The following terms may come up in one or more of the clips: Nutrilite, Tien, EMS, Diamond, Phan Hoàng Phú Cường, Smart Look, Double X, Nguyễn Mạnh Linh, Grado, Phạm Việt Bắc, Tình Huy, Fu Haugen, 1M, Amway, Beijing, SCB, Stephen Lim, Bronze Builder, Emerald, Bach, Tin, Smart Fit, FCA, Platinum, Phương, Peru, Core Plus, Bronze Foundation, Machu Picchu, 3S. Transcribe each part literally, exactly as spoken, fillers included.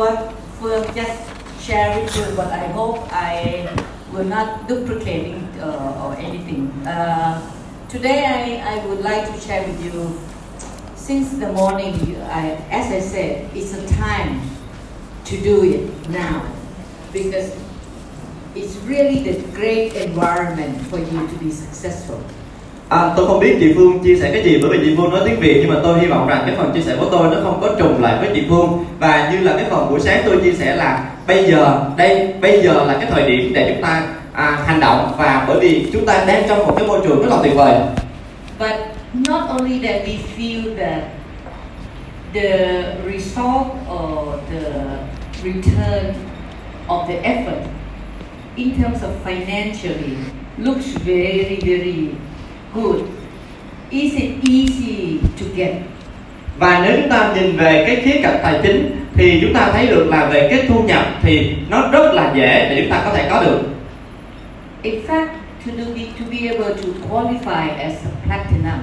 work, Phương just share with you, but I hope I will not duplicate it uh, or anything. Uh, today I, I would like to share with you, since the morning, I, as I said, it's a time to do it now, because it's really the great environment for you to be successful. À, tôi không biết chị Phương chia sẻ cái gì, bởi vì chị Phương nói tiếng Việt, nhưng mà tôi hy vọng rằng cái phần chia sẻ của tôi nó không có trùng lại với chị Phương. Và như là cái phần buổi sáng tôi chia sẻ là bây giờ, đây, bây giờ là cái thời điểm để chúng ta à, hành động, và bởi vì chúng ta đang trong một cái môi trường rất là tuyệt vời. But not only that, we feel that the result or the return of the effort in terms of financially looks very, very good. Is it easy to get? Và nếu chúng ta nhìn về cái khía cạnh tài chính thì chúng ta thấy được là về cái thu nhập thì nó rất là dễ để chúng ta có thể có được. In fact, to do it, to be able to qualify as a platinum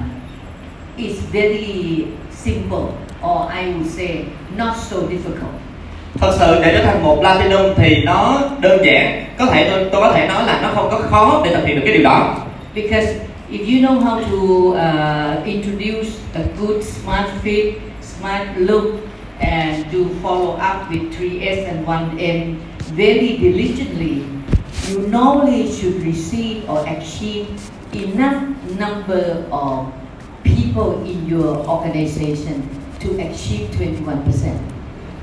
is very simple, or I would say not so difficult. Thật sự để trở thành một platinum thì nó đơn giản, có thể tôi, tôi có thể nói là nó không có khó để thực hiện được cái điều đó. Because if you know how to uh, introduce a good smart fit, smart look, and do follow up with three S and one M very diligently, you normally should receive or achieve enough number of people in your organization to achieve twenty-one percent.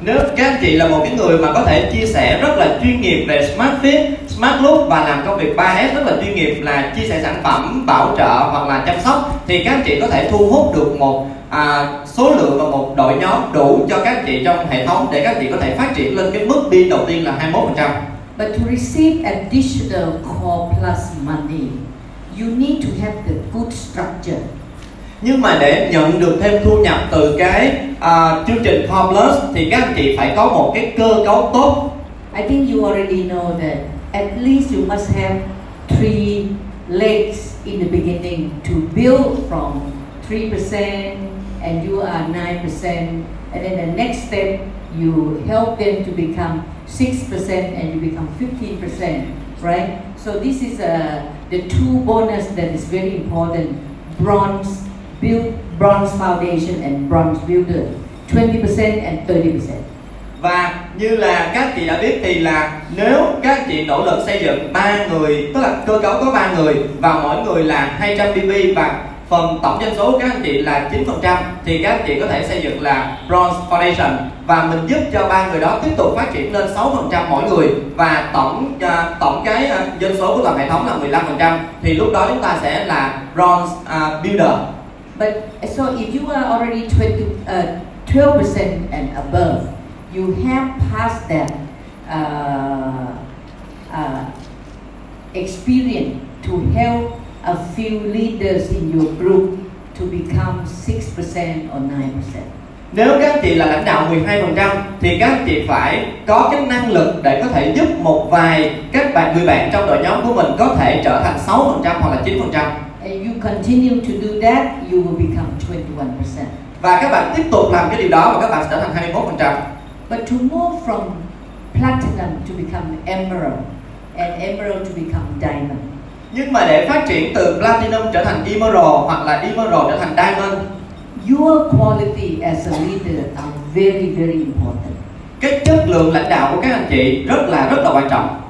Nếu các anh chị là một cái người mà có thể chia sẻ rất là chuyên nghiệp về Smart Fit, Smart Look và làm công việc ba S rất là chuyên nghiệp là chia sẻ sản phẩm, bảo trợ hoặc là chăm sóc, thì các anh chị có thể thu hút được một à, số lượng và một đội nhóm đủ cho các anh chị trong hệ thống để các anh chị có thể phát triển lên cái mức đi đầu tiên là hai mươi mốt phần trăm. But to receive additional Core Plus money, you need to have the good structure. Nhưng mà để nhận được thêm thu nhập từ cái uh, chương trình Core Plus thì các anh chị phải có một cái cơ cấu tốt. I think you already know that at least you must have three legs in the beginning to build from three percent and you are nine percent, and then the next step you help them to become six percent and you become fifteen percent, right? So this is uh, the two bonus that is very important. Bronze Build, Bronze Foundation and Bronze Builder, twenty percent and thirty percent. Và như là các chị đã biết thì là nếu các chị nỗ lực xây dựng ba người, tức là cơ cấu có ba người và mỗi người là hai trăm B P và phần tổng dân số các anh chị là chín phần trăm, thì các chị có thể xây dựng là Bronze Foundation và mình giúp cho ba người đó tiếp tục phát triển lên sáu phần trăm mỗi người và tổng uh, tổng cái uh, dân số của toàn hệ thống là mười lăm phần trăm, thì lúc đó chúng ta sẽ là Bronze uh, Builder. But so if you are already twelve percent and above, you have passed that uh, uh, experience to help a few leaders in your group to become six percent or nine percent. Nếu các chị là lãnh đạo mười hai phần trăm thì các chị phải có cái năng lực để có thể giúp một vài các bạn người bạn trong đội nhóm của mình có thể trở thành sáu phần trăm hoặc là chín phần trăm. And you continue to do that, you will become twenty-one percent. Và các bạn tiếp tục làm cái điều đó và các bạn sẽ trở thành hai mươi mốt phần trăm. But to move from platinum to become emerald and emerald to become diamond. Nhưng mà để phát triển từ platinum trở thành emerald hoặc là emerald trở thành diamond, your quality as a leader are very very important. Cái chất lượng lãnh đạo của các anh chị rất là rất là quan trọng.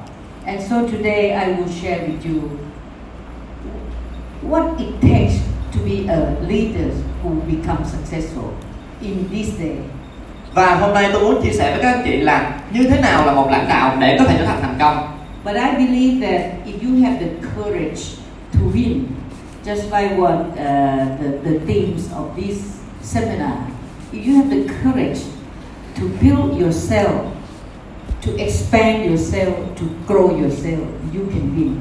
And so today I will share with you what it takes to be a leader who becomes successful in this day. Và hôm nay tôi muốn chia sẻ với các anh chị là như thế nào là một lãnh đạo để có thể trở thành thành công. But I believe that if you have the courage to win, just like what uh, the the themes of this seminar, if you have the courage to build yourself, to expand yourself, to grow yourself, you can win.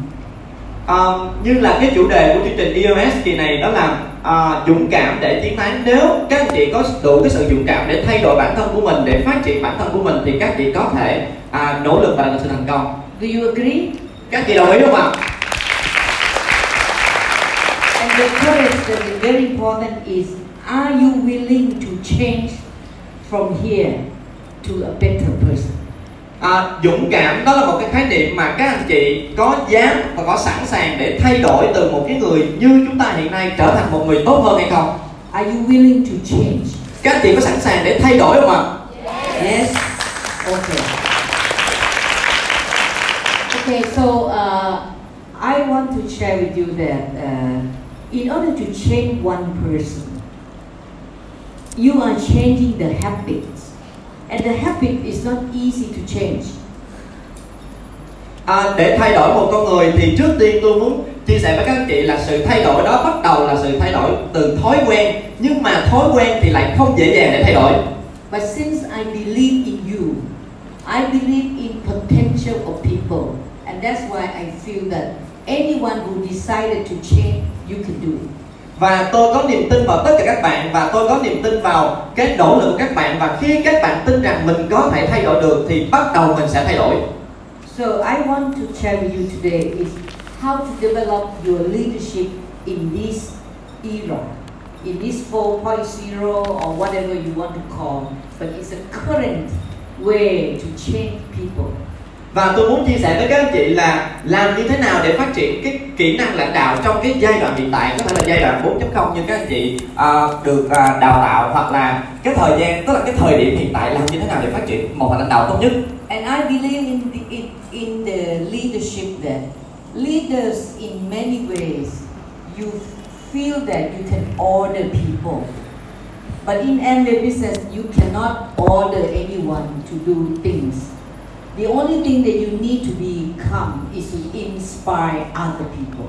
Uh, như là cái chủ đề của chương trình E M S kỳ này đó là uh, dũng cảm để chiến thắng. Nếu các anh chị có đủ cái sự dũng cảm để thay đổi bản thân của mình, để phát triển bản thân của mình, thì các chị có thể uh, nỗ lực và đạt được sự thành công. Do you agree? Các chị đồng ý không ạ? And the courage that is very important is, are you willing to change from here to a better person. À, dũng cảm đó là một cái khái niệm mà các anh chị có dám và có sẵn sàng để thay đổi từ một cái người như chúng ta hiện nay trở thành một người tốt hơn hay không? Are you willing to change? Các anh chị có sẵn sàng để thay đổi không ạ? À? Yes. Yes. Okay. Okay. So uh, I want to share with you that uh, in order to change one person, you are changing the habits. And the habit is not easy to change. À, để thay đổi một con người thì trước tiên tôi muốn chia sẻ với các anh chị là sự thay đổi đó bắt đầu là sự thay đổi từ thói quen, nhưng mà thói quen thì lại không dễ dàng để thay đổi. But since I believe in you, I believe in potential of people, and that's why I feel that anyone who decided to change, you can do it. Và tôi có niềm tin vào tất cả các bạn, và tôi có niềm tin vào cái nỗ lực của các bạn, và khi các bạn tin rằng mình có thể thay đổi được thì bắt đầu mình sẽ thay đổi. So I want to share with you today is how to develop your leadership in this era, in this four point oh or whatever you want to call, but it's a current way to change people. Và tôi muốn chia sẻ với các anh chị là làm như thế nào để phát triển cái kỹ năng lãnh đạo trong cái giai đoạn hiện tại, có thể là giai đoạn bốn chấm không như các anh chị uh, được uh, đào tạo, hoặc là cái thời gian, tức là cái thời điểm hiện tại làm như thế nào để phát triển một lãnh đạo tốt nhất. And I believe in the, in, in the leadership that leaders in many ways you feel that you can order people, but in M B A business you cannot order anyone to do things. The only thing that you need to become is to inspire other people.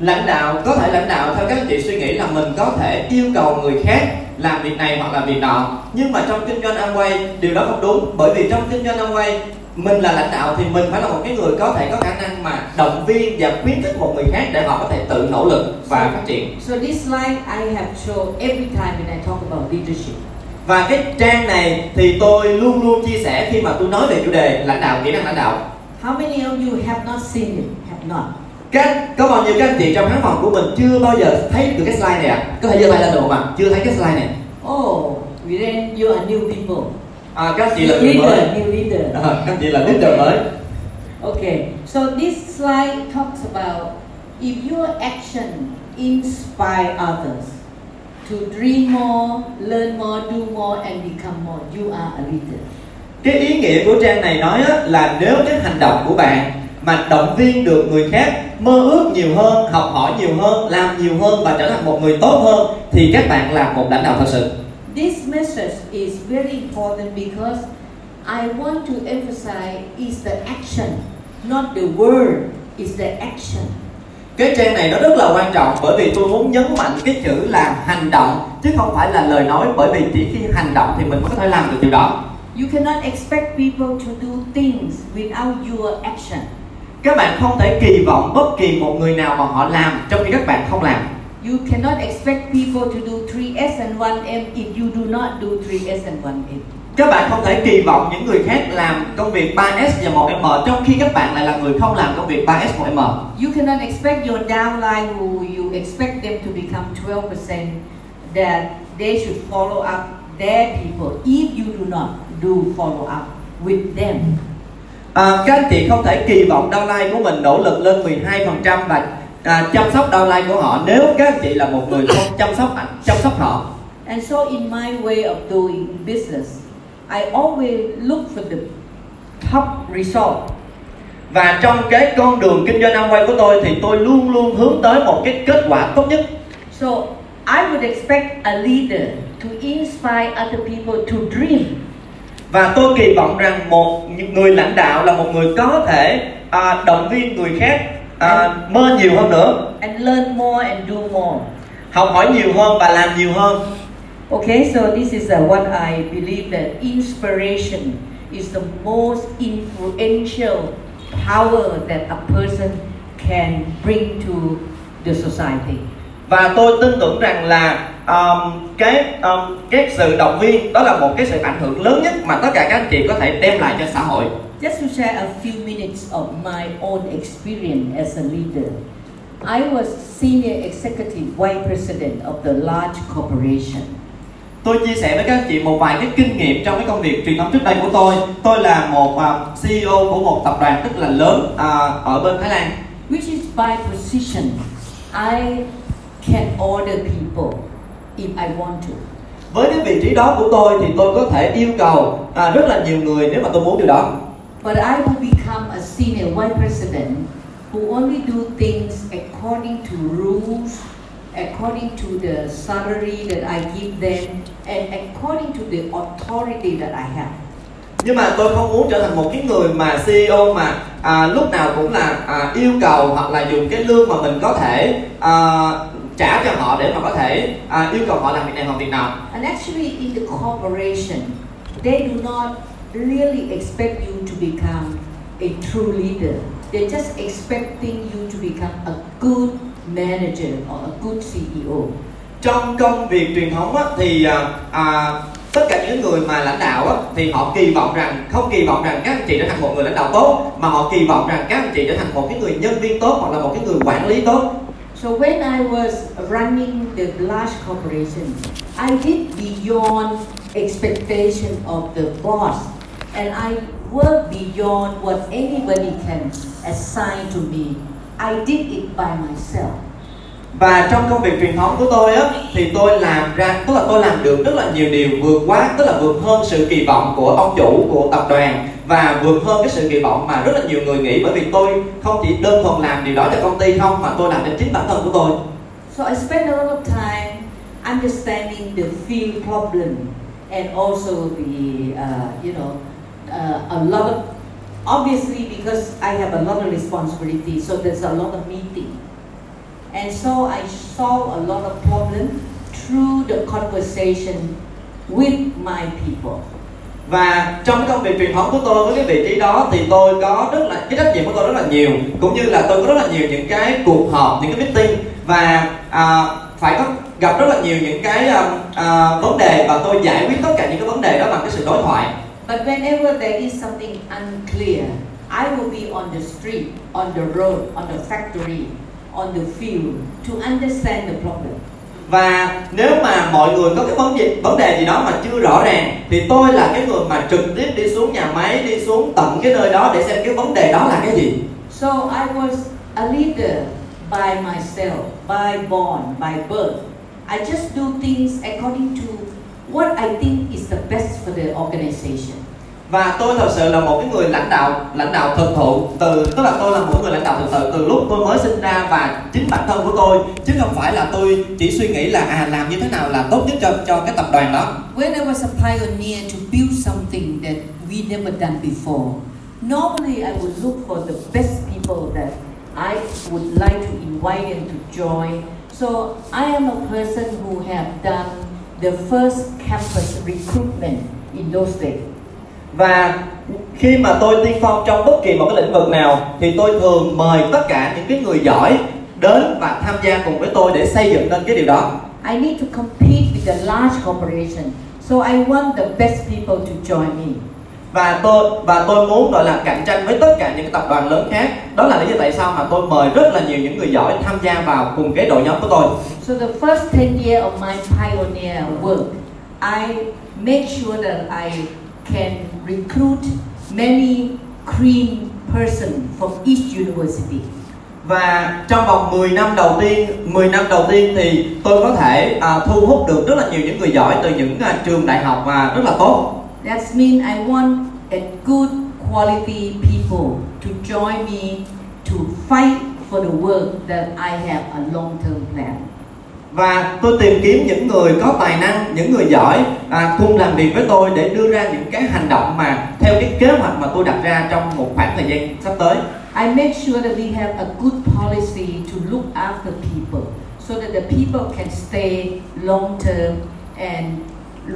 Lãnh đạo, có thể lãnh đạo theo các anh chị suy nghĩ là mình có thể yêu cầu người khác làm việc này hoặc là việc nọ, nhưng mà trong kinh doanh Amway điều đó không đúng, bởi vì trong kinh doanh Amway mình là lãnh đạo thì mình phải là một cái người có thể có khả năng mà động viên và khuyến khích một người khác để họ có thể tự nỗ lực và so, phát triển. So this slide I have shown every time when I talk about leadership. Và cái trang này thì tôi luôn luôn chia sẻ khi mà tôi nói về chủ đề lãnh đạo, kỹ năng lãnh đạo. How many of you have not seen it? Have not. Các, có bao nhiêu các anh chị trong khán phòng của mình chưa bao giờ thấy được cái slide này ạ? À? Có thể giơ tay lên được không ạ? À? Chưa thấy cái slide này. Oh, then you are new people. À, các chị là người mới. New leader. À, các chị là leader mới. Okay, so this slide talks about if your action inspire others to dream more, learn more, do more and become more, you are a leader. Cái ý nghĩa của trang này nói là nếu cái hành động của bạn mà động viên được người khác mơ ước nhiều hơn, học hỏi nhiều hơn, làm nhiều hơn và trở thành một người tốt hơn thì các bạn là một lãnh đạo thật sự. This message is very important because I want to emphasize is the action, not the word, is the action. Cái trang này nó rất là quan trọng bởi vì tôi muốn nhấn mạnh cái chữ là hành động chứ không phải là lời nói, bởi vì chỉ khi hành động thì mình mới có thể làm được điều đó. You cannot expect people to do things without your action. Các bạn không thể kỳ vọng bất kỳ một người nào mà họ làm trong khi các bạn không làm. You cannot expect people to do three S and one M if you do not do three S and one M. Các bạn không thể kỳ vọng những người khác làm công việc three S và one M trong khi các bạn lại là người không làm công việc three S one M. You cannot expect your downline who you expect them to become twelve percent that they should follow up their people if you do not do follow up with them. À, các anh chị không thể kỳ vọng downline của mình nỗ lực lên mười hai phần trăm và à, chăm sóc downline của họ nếu các anh chị là một người không chăm sóc chăm sóc họ. And so in my way of doing business, I always look for the top result. Và trong cái con đường kinh doanh Amway của tôi thì tôi luôn luôn hướng tới một cái kết quả tốt nhất. So I would expect a leader to inspire other people to dream. Và tôi kỳ vọng rằng một người lãnh đạo là một người có thể uh, động viên người khác uh, and, mơ nhiều hơn nữa. And learn more and do more. Học hỏi nhiều hơn và làm nhiều hơn. Okay, so this is uh, what I believe that inspiration is the most influential power that a person can bring to the society. Và tôi tin tưởng rằng là um, cái um, cái sự động viên đó là một cái sự ảnh hưởng lớn nhất mà tất cả các anh chị có thể đem lại cho xã hội. Just to share a few minutes of my own experience as a leader. I was senior executive vice president of the large corporation. Tôi chia sẻ với các chị một vài cái kinh nghiệm trong cái công việc truyền thông trước đây của tôi. Tôi là một xê e ô của một tập đoàn rất là lớn ở bên Thái Lan. Which is by position, I can order people if I want to. Với cái vị trí đó của tôi thì tôi có thể yêu cầu à, rất là nhiều người nếu mà tôi muốn điều đó. But I will become a senior vice president who only do things according to rules, according to the salary that I give them, and according to the authority that I have. Nhưng mà tôi không muốn trở thành một cái người mà xê e ô mà à, lúc nào cũng là à, yêu cầu hoặc là dùng cái lương mà mình có thể à, trả cho họ để mà có thể à, yêu cầu họ làm việc này hoặc việc nào. And actually in the corporation, they do not really expect you to become a true leader. They're just expecting you to become a good manager or a good xê e ô. Trong công việc truyền thống á, thì à, tất cả những người mà lãnh đạo á, thì họ kỳ vọng rằng, không kỳ vọng rằng các anh chị trở thành một người lãnh đạo tốt, mà họ kỳ vọng rằng các anh chị trở thành một cái người nhân viên tốt hoặc là một cái người quản lý tốt. So when I was running the large corporation, I did beyond expectation of the boss, and I worked beyond what anybody can assign to me. I did it by myself. Và trong công việc truyền thống của tôi á, thì tôi làm ra, tức là tôi làm được rất là nhiều điều vượt quá, tức là vượt hơn sự kỳ vọng của ông chủ của tập đoàn và vượt hơn cái sự kỳ vọng mà rất là nhiều người nghĩ, bởi vì tôi không chỉ đơn thuần làm điều đó cho công ty không mà tôi làm cho chính bản thân của tôi. So I spend a lot of time understanding the field problem and also the uh, you know uh, a lot of, obviously because I have a lot of responsibility, so there's a lot of meeting. And so I solve a lot of problems through the conversation with my people. Và trong cái công việc truyền thống của tôi với cái vị trí đó thì tôi có rất là, cái trách nhiệm của tôi rất là nhiều, cũng như là tôi có rất là nhiều những cái cuộc họp, những cái meeting và à, phải có gặp rất là nhiều những cái à, vấn đề và tôi giải quyết tất cả những cái vấn đề đó bằng cái sự đối thoại. But whenever there is something unclear, I will be on the street, on the road, on the factory, on the field to understand the problem. Và nếu mà mọi người có cái vấn đề vấn đề gì đó mà chưa rõ ràng thì tôi là cái người mà trực tiếp đi xuống nhà máy, đi xuống tận cái nơi đó để xem cái vấn đề đó là cái gì. So I was a leader by myself, by born, by birth. I just do things according to what I think is the best for the organization. Và tôi thật sự là một cái người lãnh đạo, lãnh đạo thực thụ, từ tức là tôi là một người lãnh đạo thực sự từ lúc tôi mới sinh ra và chính bản thân của tôi, chứ không phải là tôi chỉ suy nghĩ là à làm như thế nào là tốt nhất cho cho cái tập đoàn đó. When I was a pioneer to build something that we never done before, normally I would look for the best people that I would like to invite them to join. So I am a person who have done the first campus recruitment in those days. Và khi mà tôi tiên phong trong bất kỳ một cái lĩnh vực nào thì tôi thường mời tất cả những cái người giỏi đến và tham gia cùng với tôi để xây dựng nên cái điều đó. I need to compete with the large corporation, so I want the best people to join me. Và tôi và tôi muốn gọi là cạnh tranh với tất cả những cái tập đoàn lớn khác. Đó là lý do tại sao mà tôi mời rất là nhiều những người giỏi tham gia vào cùng cái đội nhóm của tôi. So the first ten years of my pioneer work, I make sure that I can recruit many green person from each university. Và trong vòng mười năm đầu tiên, mười năm đầu tiên thì tôi có thể uh, thu hút được rất là nhiều những người giỏi từ những uh, trường đại học và uh, rất là tốt. That means I want a good quality people to join me to fight for the work that I have a long-term plan. Và tôi tìm kiếm những người có tài năng, những người giỏi à, cùng làm việc với tôi để đưa ra những cái hành động mà theo cái kế hoạch mà tôi đặt ra trong một khoảng thời gian sắp tới. I make sure that we have a good policy to look after people, so that the people can stay long term and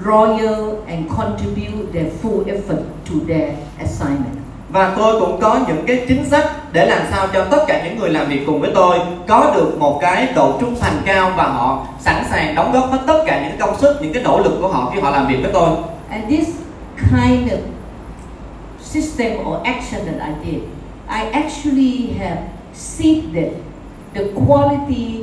loyal and contribute their full effort to their assignment. Và tôi cũng có những cái chính sách để làm sao cho tất cả những người làm việc cùng với tôi có được một cái độ trung thành cao và họ sẵn sàng đóng góp hết tất cả những công sức, những cái nỗ lực của họ khi họ làm việc với tôi. And this kind of system or action that I did, I actually have seeded the quality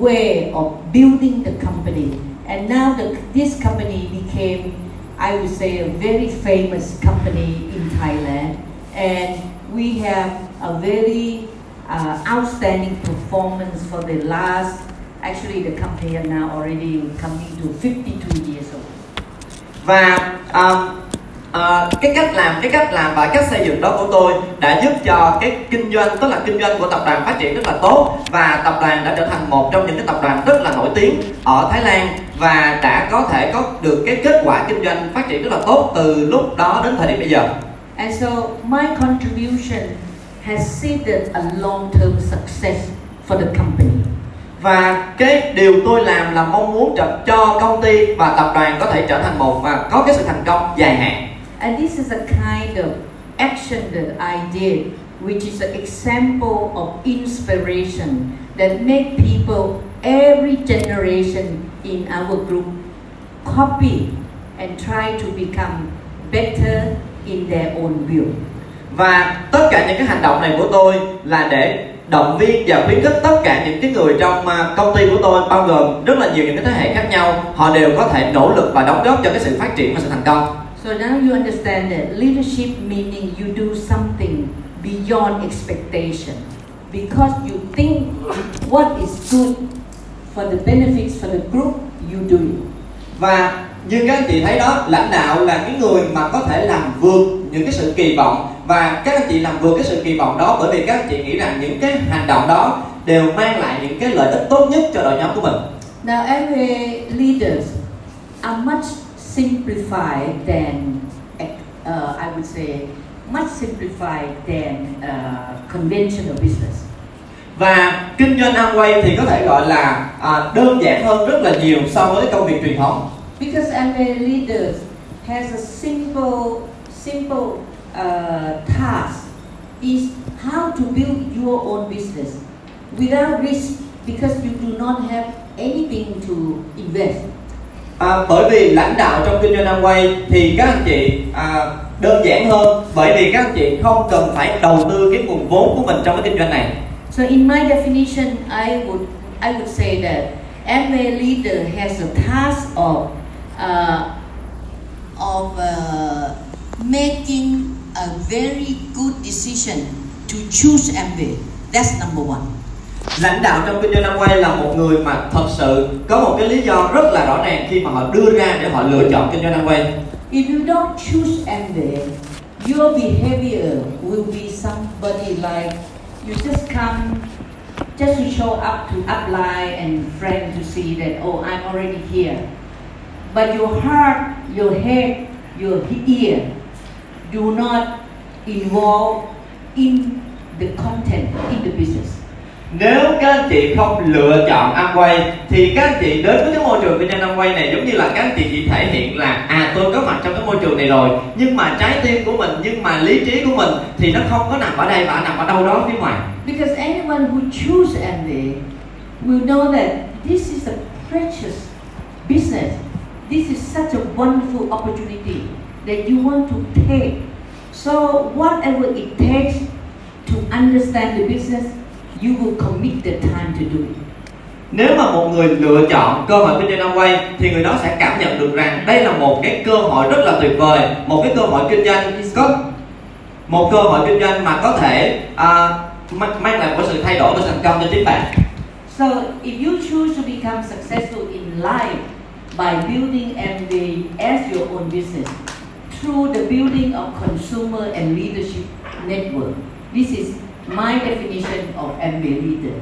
way of building the company And now the, this company became, I would say, a very famous company in Thailand. And we have a very uh, outstanding performance for the last, actually the company are now already coming to fifty-two years old. Và um, uh, cái cách làm, cái cách làm và cách xây dựng đó của tôi đã giúp cho cái kinh doanh, tức là kinh doanh của tập đoàn phát triển rất là tốt, và tập đoàn đã trở thành một trong những cái tập đoàn rất là nổi tiếng ở Thái Lan, và đã có thể có được cái kết quả kinh doanh phát triển rất là tốt từ lúc đó đến thời điểm bây giờ. And so my contribution has seeded a long-term success for the company. Và cái điều tôi làm là mong muốn cho công ty và tập đoàn có thể trở thành một và có cái sự thành công dài hạn. And this is a kind of action that I did, which is an example of inspiration that make people every generation in our group copy and try to become better in their own view. Và tất cả những cái hành động này của tôi là để động viên và khuyến khích tất cả những cái người trong công ty của tôi, bao gồm rất là nhiều những cái thế hệ khác nhau, họ đều có thể nỗ lực và đóng góp cho cái sự phát triển và sự thành công. So now you understand that leadership meaning you do something beyond expectation because you think what is good for the benefits for the group you do. Và như các anh chị thấy đó, lãnh đạo là cái người mà có thể làm vượt những cái sự kỳ vọng, và các anh chị làm vượt cái sự kỳ vọng đó bởi vì các anh chị nghĩ rằng những cái hành động đó đều mang lại những cái lợi ích tốt nhất cho đội nhóm của mình. Now Amway leaders are much simplified than uh, I would say much simplified than uh, conventional business. Và kinh doanh Amway thì có thể gọi là uh, đơn giản hơn rất là nhiều so với công việc truyền thống. Because Amway leaders has a simple simple Uh, task is how to build your own business without risk because you do not have anything to invest. À, bởi vì lãnh đạo trong kinh doanh Amway thì các anh chị à, đơn giản hơn bởi vì các anh chị không cần phải đầu tư cái nguồn vốn của mình trong cái kinh doanh này. So in my definition, I would I would say that Amway leader has a task of uh, of uh, making a very good decision to choose Amway. That's number one. Lãnh đạo trong kinh doanh Amway là một người mà thật sự có một cái lý do rất là rõ ràng khi mà họ đưa ra để họ lựa chọn kinh doanh Amway. If you don't choose Amway, your behavior will be somebody like you just come just to show up to apply and friend to see that oh I'm already here. But your heart, your head, your ear do not involve in the content, in the business. Nếu các anh chị không lựa chọn Amway thì các anh chị đến với cái môi trường kinh doanh Amway này giống như là các anh chị chỉ thể hiện là à tôi có mặt trong cái môi trường này rồi, nhưng mà trái tim của mình, nhưng mà lý trí của mình thì nó không có nằm ở đây và nằm ở đâu đó phía ngoài. Because anyone who choose Amway will know that this is a precious business. This is such a wonderful opportunity that you want to take. So whatever it takes to understand the business, you will commit the time to do it. Nếu mà một người lựa chọn cơ hội kinh doanh Amway thì người đó sẽ cảm nhận được rằng đây là một cái cơ hội rất là tuyệt vời, một cái cơ hội kinh doanh có một cơ hội kinh doanh mà có thể uh, mang lại một sự thay đổi và thành công cho chính bạn. So if you choose to become successful in life by building Amway as your own business through the building of consumer and leadership network. This is my definition of Amway leader.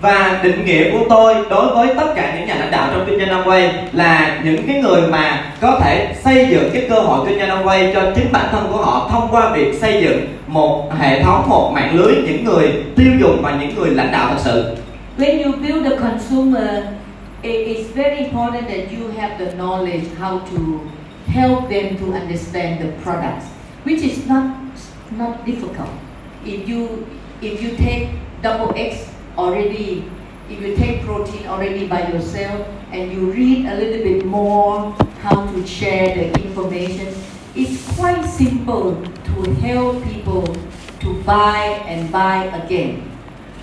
Và định nghĩa của tôi đối với tất cả những nhà lãnh đạo trong kinh doanh Amway là những cái người mà có thể xây dựng cái cơ hội kinh doanh Amway cho chính bản thân của họ thông qua việc xây dựng một hệ thống, một mạng lưới những người tiêu dùng và những người lãnh đạo thật sự. When you build the consumer, it is very important that you have the knowledge how to help them to understand the products, which is not not difficult. If you if you take Double X already, if you take protein already by yourself, and you read a little bit more how to share the information, it's quite simple to help people to buy and buy again.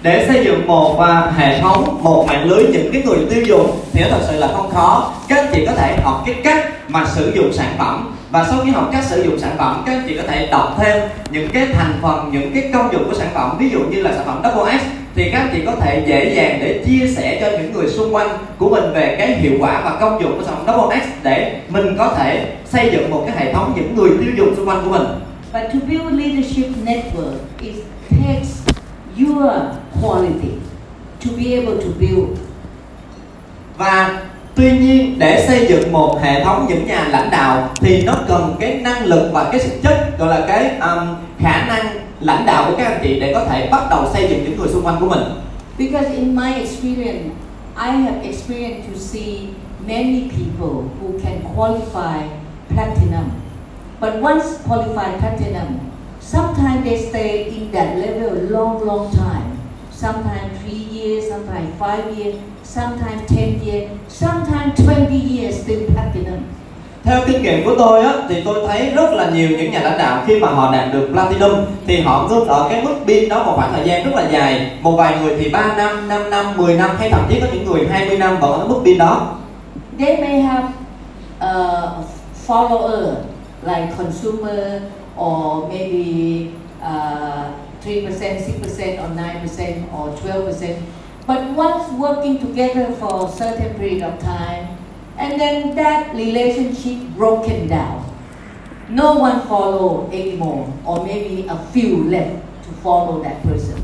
Để xây dựng một uh, hệ thống, một mạng lưới những cái người tiêu dùng thì thật sự là không khó. Các anh chị có thể học cái cách mà sử dụng sản phẩm, và sau khi học cách sử dụng sản phẩm, các anh chị có thể đọc thêm những cái thành phần, những cái công dụng của sản phẩm. Ví dụ như là sản phẩm Double X thì các anh chị có thể dễ dàng để chia sẻ cho những người xung quanh của mình về cái hiệu quả và công dụng của sản phẩm Double X, để mình có thể xây dựng một cái hệ thống những người tiêu dùng xung quanh của mình. But to build leadership network, it takes your quality to be able to build. Và tuy nhiên để xây dựng một hệ thống những nhà lãnh đạo thì nó cần cái năng lực và cái sức chất, gọi là cái um, khả năng lãnh đạo của các anh chị để có thể bắt đầu xây dựng những người xung quanh của mình. Because in my experience, I have experienced to see many people who can qualify platinum. But once qualified platinum, sometimes they stay in that level a long, long time. Sometimes three years, sometimes five years, sometimes ten years, sometimes twenty years still platinum. Theo kinh nghiệm của tôi á, thì tôi thấy rất là nhiều những nhà lãnh đạo khi mà họ đạt được platinum thì họ ngưng ở cái mức pin đó một khoảng thời gian rất là dài. Một vài người thì ba năm, năm năm, mười năm, hay thậm chí có những người hai mươi năm vẫn ở mức pin đó. They may have uh, follower like consumer or maybe uh, three percent, six percent or nine percent or twelve percent. But once working together for a certain period of time, and then that relationship broken down. No one follow anymore, or maybe a few left to follow that person.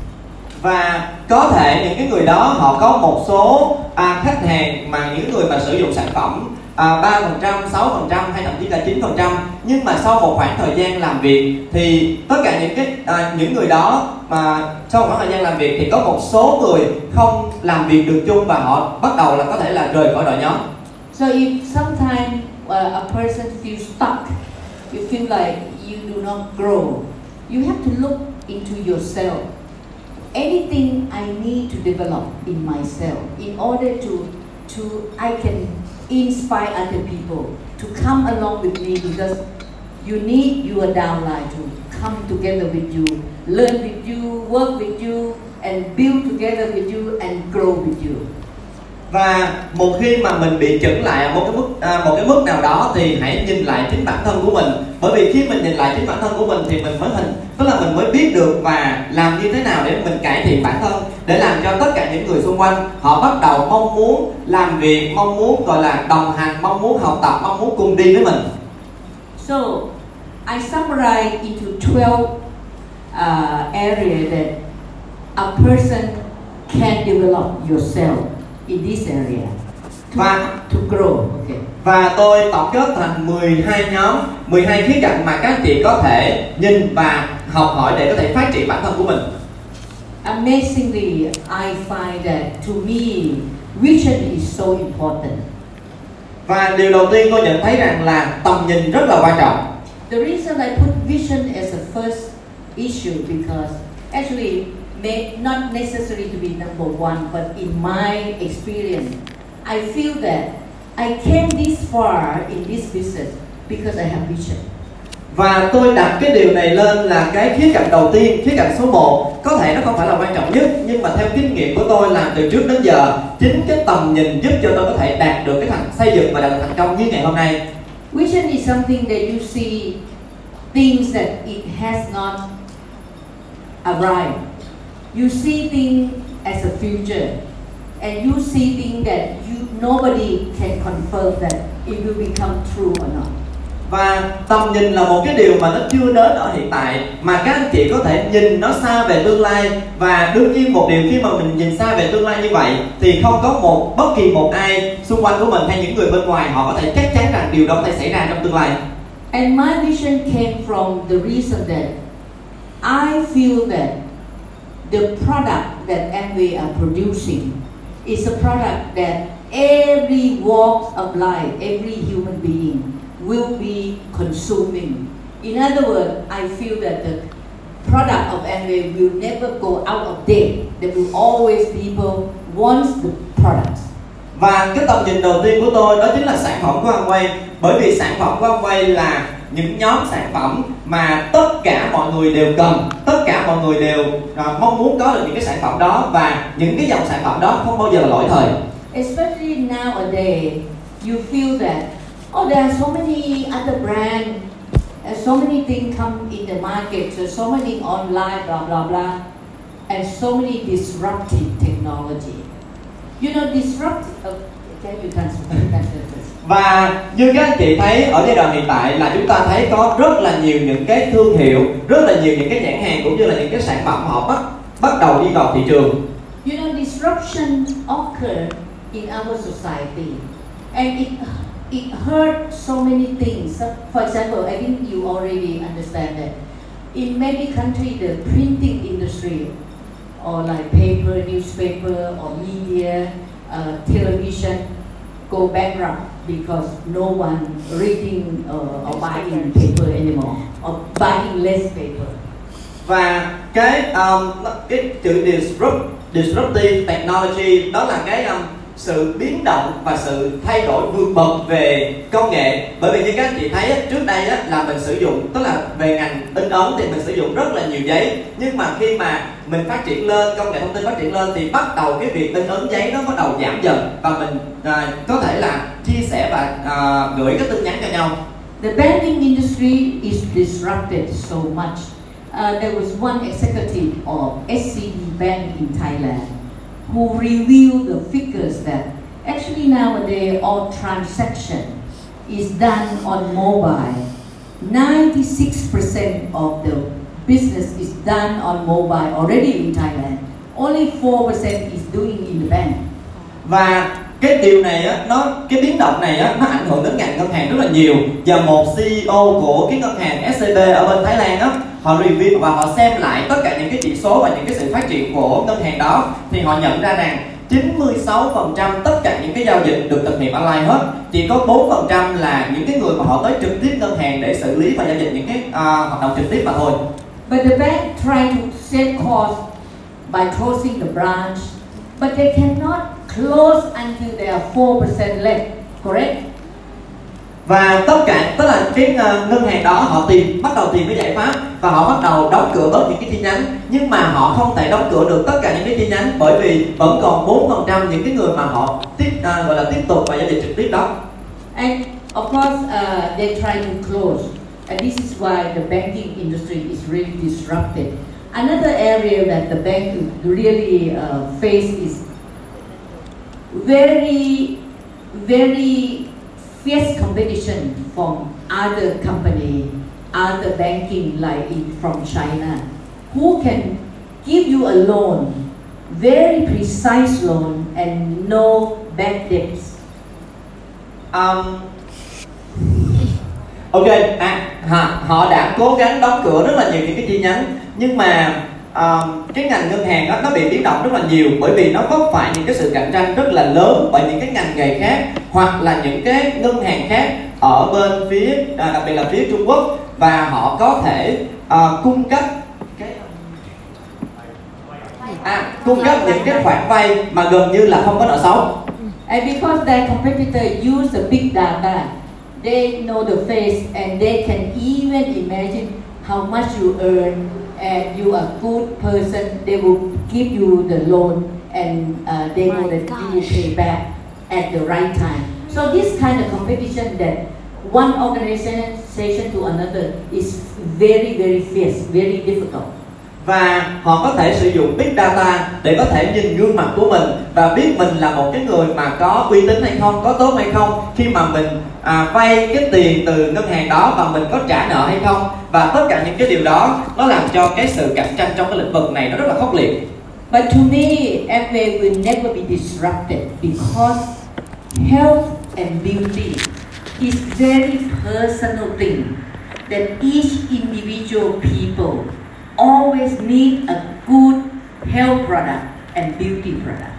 Và có thể những cái người đó họ có một số à, khách hàng mà những người mà sử dụng sản phẩm à, ba phần trăm, sáu phần trăm hay thậm chí là chín phần trăm, nhưng mà sau một khoảng thời gian làm việc thì tất cả những cái à, những người đó mà sau khoảng thời gian làm việc thì có một số người không làm việc được chung và họ bắt đầu là có thể là rời khỏi đội nhóm. So if sometimes uh, a person feels stuck, you feel like you do not grow, you have to look into yourself. Anything I need to develop in myself in order to, to I can inspire other people to come along with me, because you need your downline to come together with you, learn with you, work with you, and build together with you, and grow with you. Và một khi mà mình bị chững lại ở một cái mức à, một cái mức nào đó thì hãy nhìn lại chính bản thân của mình, bởi vì khi mình nhìn lại chính bản thân của mình thì mình mới hình tức là mình mới biết được và làm như thế nào để mình cải thiện bản thân, để làm cho tất cả những người xung quanh họ bắt đầu mong muốn làm việc, mong muốn gọi là đồng hành, mong muốn học tập, mong muốn cùng đi với mình. So I summarize into twelve uh, area that a person can develop yourself in this area to, và, to grow. Okay. Và tôi tổng kết thành mười hai nhóm, mười hai khía cạnh mà các chị có thể nhìn và học hỏi để có thể phát triển bản thân của mình. Amazingly, I find that to me, vision is so important. Và điều đầu tiên tôi nhận thấy rằng là tầm nhìn rất là quan trọng. The reason I put vision as a first issue because actually may not necessary to be number one, but in my experience, I feel that I came this far in this business because I have vision. Và tôi đặt cái điều này lên là cái khía cạnh đầu tiên, khía cạnh số một. Có thể nó không phải là quan trọng nhất, nhưng mà theo kinh nghiệm của tôi làm từ trước đến giờ, chính cái tầm nhìn giúp cho tôi có thể đạt được cái thành xây dựng và đạt được thành công như ngày hôm nay. Vision is something that you see things that it has not arrived. You see things as a future, and you see things that you nobody can confirm that it will become true or not. Và tầm nhìn là một cái điều mà nó chưa đến ở hiện tại, mà các anh chị có thể nhìn nó xa về tương lai. Và đương nhiên một điều khi mà mình nhìn xa về tương lai như vậy thì không có một bất kỳ một ai xung quanh của mình hay những người bên ngoài họ có thể chắc chắn rằng điều đó có thể xảy ra trong tương lai. And my vision came from the reason that I feel that the product that Amway are producing is a product that every walk of life, every human being will be consuming. In other words, I feel that the product of Amway will never go out of date. There will always people want the products. Và cái tầm nhìn đầu tiên của tôi đó chính là sản phẩm của Amway, bởi vì sản phẩm của Amway là những nhóm sản phẩm mà tất cả mọi người đều cần, tất cả mọi người đều à, mong muốn có được những cái sản phẩm đó, và những cái dòng sản phẩm đó không bao giờ là lỗi thời. Especially nowadays, you feel that oh, there are so many other brands, so many things come in the market, so, so many online, blah blah blah, and so many disruptive technology. You know, disruptive. Oh, okay, you can speak that first. Và như các anh chị thấy ở giai đoạn hiện tại là chúng ta thấy có rất là nhiều những cái thương hiệu, rất là nhiều những cái nhãn hàng cũng như là những cái sản phẩm họ bắt bắt đầu đi vào thị trường. You know, disruption occurred in our society, and it it hurt so many things. For example, I think you already understand that in many countries the printing industry, or like paper, newspaper, or media, uh, television, go bankrupt. Because no one reading uh, or buying paper anymore, or buying less paper. Và cái um, cái chữ disrupt, disruptive technology đó là cái um, sự biến động và sự thay đổi vượt bậc về công nghệ. Bởi vì như các anh chị thấy trước đây á, là mình sử dụng, tức là về ngành in ấn thì mình sử dụng rất là nhiều giấy, nhưng mà khi mà mình phát triển lên, công nghệ thông tin phát triển lên thì bắt đầu cái việc in ấn giấy nó bắt đầu giảm dần, và mình à, có thể là chia sẻ và à, gửi các tin nhắn cho nhau. The banking industry is disrupted so much. Uh, there was one executive of S C B Bank in Thailand who revealed the figures that actually nowadays all transaction is done on mobile. ninety-six percent of the business is done on mobile already in Thailand. Only four percent is doing in the bank. Và cái điều này á, nó cái biến động này á, nó ảnh hưởng đến ngành ngân hàng rất là nhiều. Và một xê e ô của cái ngân hàng ét xê bê ở bên Thái Lan á, họ review và họ xem lại tất cả những cái chỉ số và những cái sự phát triển của ngân hàng đó, thì họ nhận ra rằng chín mươi sáu phần trăm tất cả những cái giao dịch được thực hiện online hết, chỉ có bốn phần trăm là những cái người mà họ tới trực tiếp ngân hàng để xử lý và giao dịch những cái uh, hoạt động trực tiếp mà thôi. But the bank try to save cost by closing the branch, but they cannot close until they are four percent left, correct? Và tất cả, tức là cái uh, ngân hàng đó họ tìm bắt đầu tìm cái giải pháp và họ bắt đầu đóng cửa bớt những cái chi nhánh, nhưng mà họ không thể đóng cửa được tất cả những cái chi nhánh bởi vì vẫn còn bốn phần trăm những cái người mà họ tiếp uh, gọi là tiếp tục và giao dịch trực tiếp đó. And of course uh, they try to close, and this is why the banking industry is really disrupted. Another area that the bank really uh, face is very very fierce competition from other company, other banking like in, from China, who can give you a loan, very precise loan and no bad debts. Um, ok, à, họ, họ đã cố gắng đóng cửa rất là nhiều những cái chi nhánh, nhưng mà um, cái ngành ngân hàng đó, nó bị biến động rất là nhiều bởi vì nó vấp phải những cái sự cạnh tranh rất là lớn bởi những cái ngành nghề khác, hoặc là những cái ngân hàng khác ở bên phía, đặc biệt là phía Trung Quốc, và họ có thể uh, cung cấp cái à, cung cấp những cái khoản vay mà gần như là không có nợ xấu. And because their competitor use the big data, they know the face and they can even imagine how much you earn and you are a good person, they will give you the loan and uh, they know that you will pay back at the right time. So this kind of competition that one organization to another is very very fierce, very difficult. Và họ có thể sử dụng big data để có thể nhìn gương mặt của mình và biết mình là một cái người mà có uy tín hay không, có tốt hay không, khi mà mình à, vay cái tiền từ ngân hàng đó và mình có trả nợ hay không, và tất cả những cái điều đó nó làm cho cái sự cạnh tranh trong cái lĩnh vực này nó rất là khốc liệt. But to me, Amway will never be disrupted because health and beauty is very personal thing that each individual people always need a good health product and beauty product.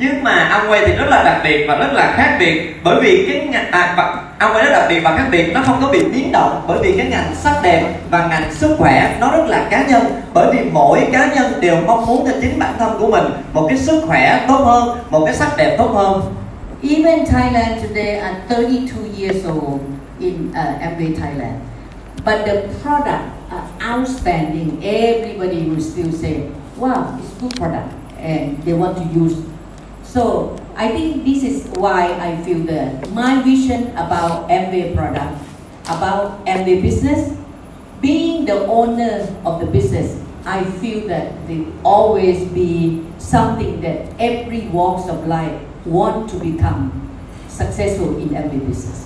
Nhưng mà Amway thì rất là đặc biệt và rất là khác biệt, bởi vì cái ngành à, Amway rất đặc biệt và khác biệt, nó không có bị biến động bởi vì cái ngành sắc đẹp và ngành sức khỏe nó rất là cá nhân, bởi vì mỗi cá nhân đều mong muốn cho chính bản thân của mình một cái sức khỏe tốt hơn, một cái sắc đẹp tốt hơn. Even Thailand today are thirty-two years old in uh, Amway Thailand, but the product uh, outstanding. Everybody will still say, wow, it's good product, and they want to use. So I think this is why I feel that my vision about Amway product, about Amway business, being the owner of the business, I feel that there always be something that every walks of life want to become successful in Amway business.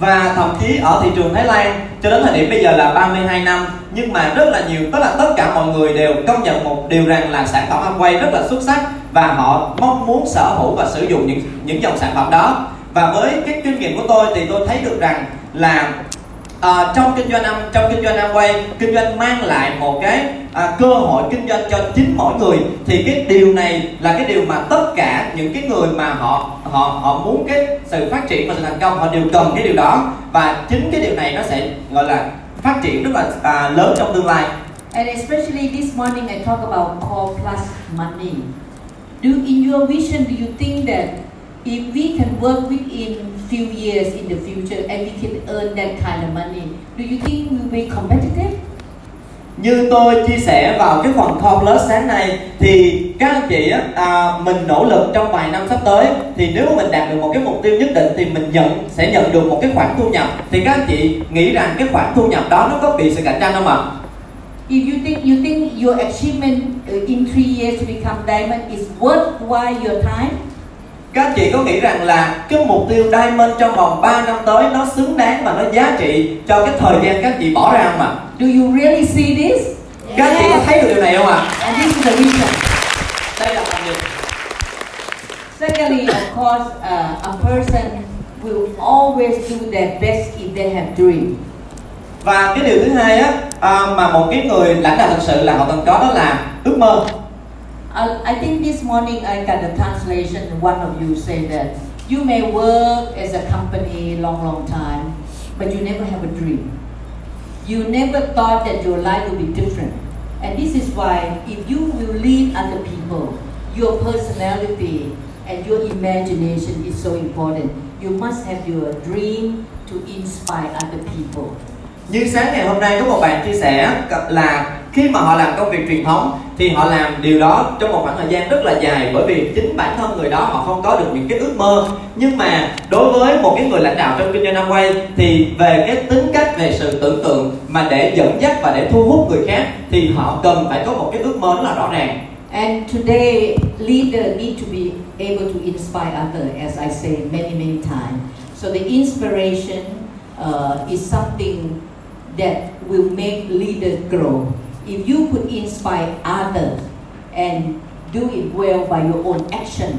Và thậm chí ở thị trường Thái Lan cho đến thời điểm bây giờ là ba mươi hai năm, nhưng mà rất là nhiều, tức là tất cả mọi người đều công nhận một điều rằng là sản phẩm Amway rất là xuất sắc, và họ mong muốn sở hữu và sử dụng những những dòng sản phẩm đó. Và với cái kinh nghiệm của tôi thì tôi thấy được rằng là à, trong kinh doanh Amway, trong kinh doanh Amway, kinh doanh mang lại một cái à, cơ hội kinh doanh cho chính mỗi người. Thì cái điều này là cái điều mà tất cả những cái người mà họ họ họ muốn cái sự phát triển và sự thành công, họ đều cần cái điều đó, và chính cái điều này nó sẽ gọi là phát triển rất là à, lớn trong tương lai. And especially this morning I talk about Core Plus money. Do in your vision, do you think that if we can work within few years in the future and we can earn that kind of money, do you think we will be competitive? Như tôi chia sẻ vào cái phần Core Plus sáng nay, thì các anh chị à, mình nỗ lực trong vài năm sắp tới, thì nếu mình đạt được một cái mục tiêu nhất định thì mình nhận sẽ nhận được một cái khoản thu nhập. Thì các anh chị nghĩ rằng cái khoản thu nhập đó nó có bị sự cạnh tranh không ạ? À? If you think you think your achievement in three years to become diamond is worthwhile your time? Các chị có nghĩ rằng là cái mục tiêu Diamond trong vòng ba năm tới nó xứng đáng và nó giá trị cho cái thời gian các chị bỏ ra không ạ? À? Do you really see this? Yeah. Các chị có thấy được điều này không ạ? À? And this is the reason. Đây là phần gì? Secondly, of course, uh, a person will always do their best if they have dream. Và cái điều thứ hai á, uh, mà một cái người lãnh đạo thật sự là họ cần có, đó là ước mơ. I think this morning I got a translation. One of you said that you may work as a company long, long time, but you never have a dream. You never thought that your life would be different. And this is why if you will lead other people, your personality and your imagination is so important. You must have your dream to inspire other people. Như sáng ngày hôm nay có một bạn chia sẻ là khi mà họ làm công việc truyền thống thì họ làm điều đó trong một khoảng thời gian rất là dài, bởi vì chính bản thân người đó họ không có được những cái ước mơ. Nhưng mà đối với một cái người lãnh đạo trong kinh doanh Amway thì về cái tính cách, về sự tưởng tượng mà để dẫn dắt và để thu hút người khác thì họ cần phải có một cái ước mơ rất là rõ ràng. And today leader need to be able to inspire others, as I say many many times. So the inspiration uh, is something that will make leaders grow. If you could inspire others and do it well by your own action,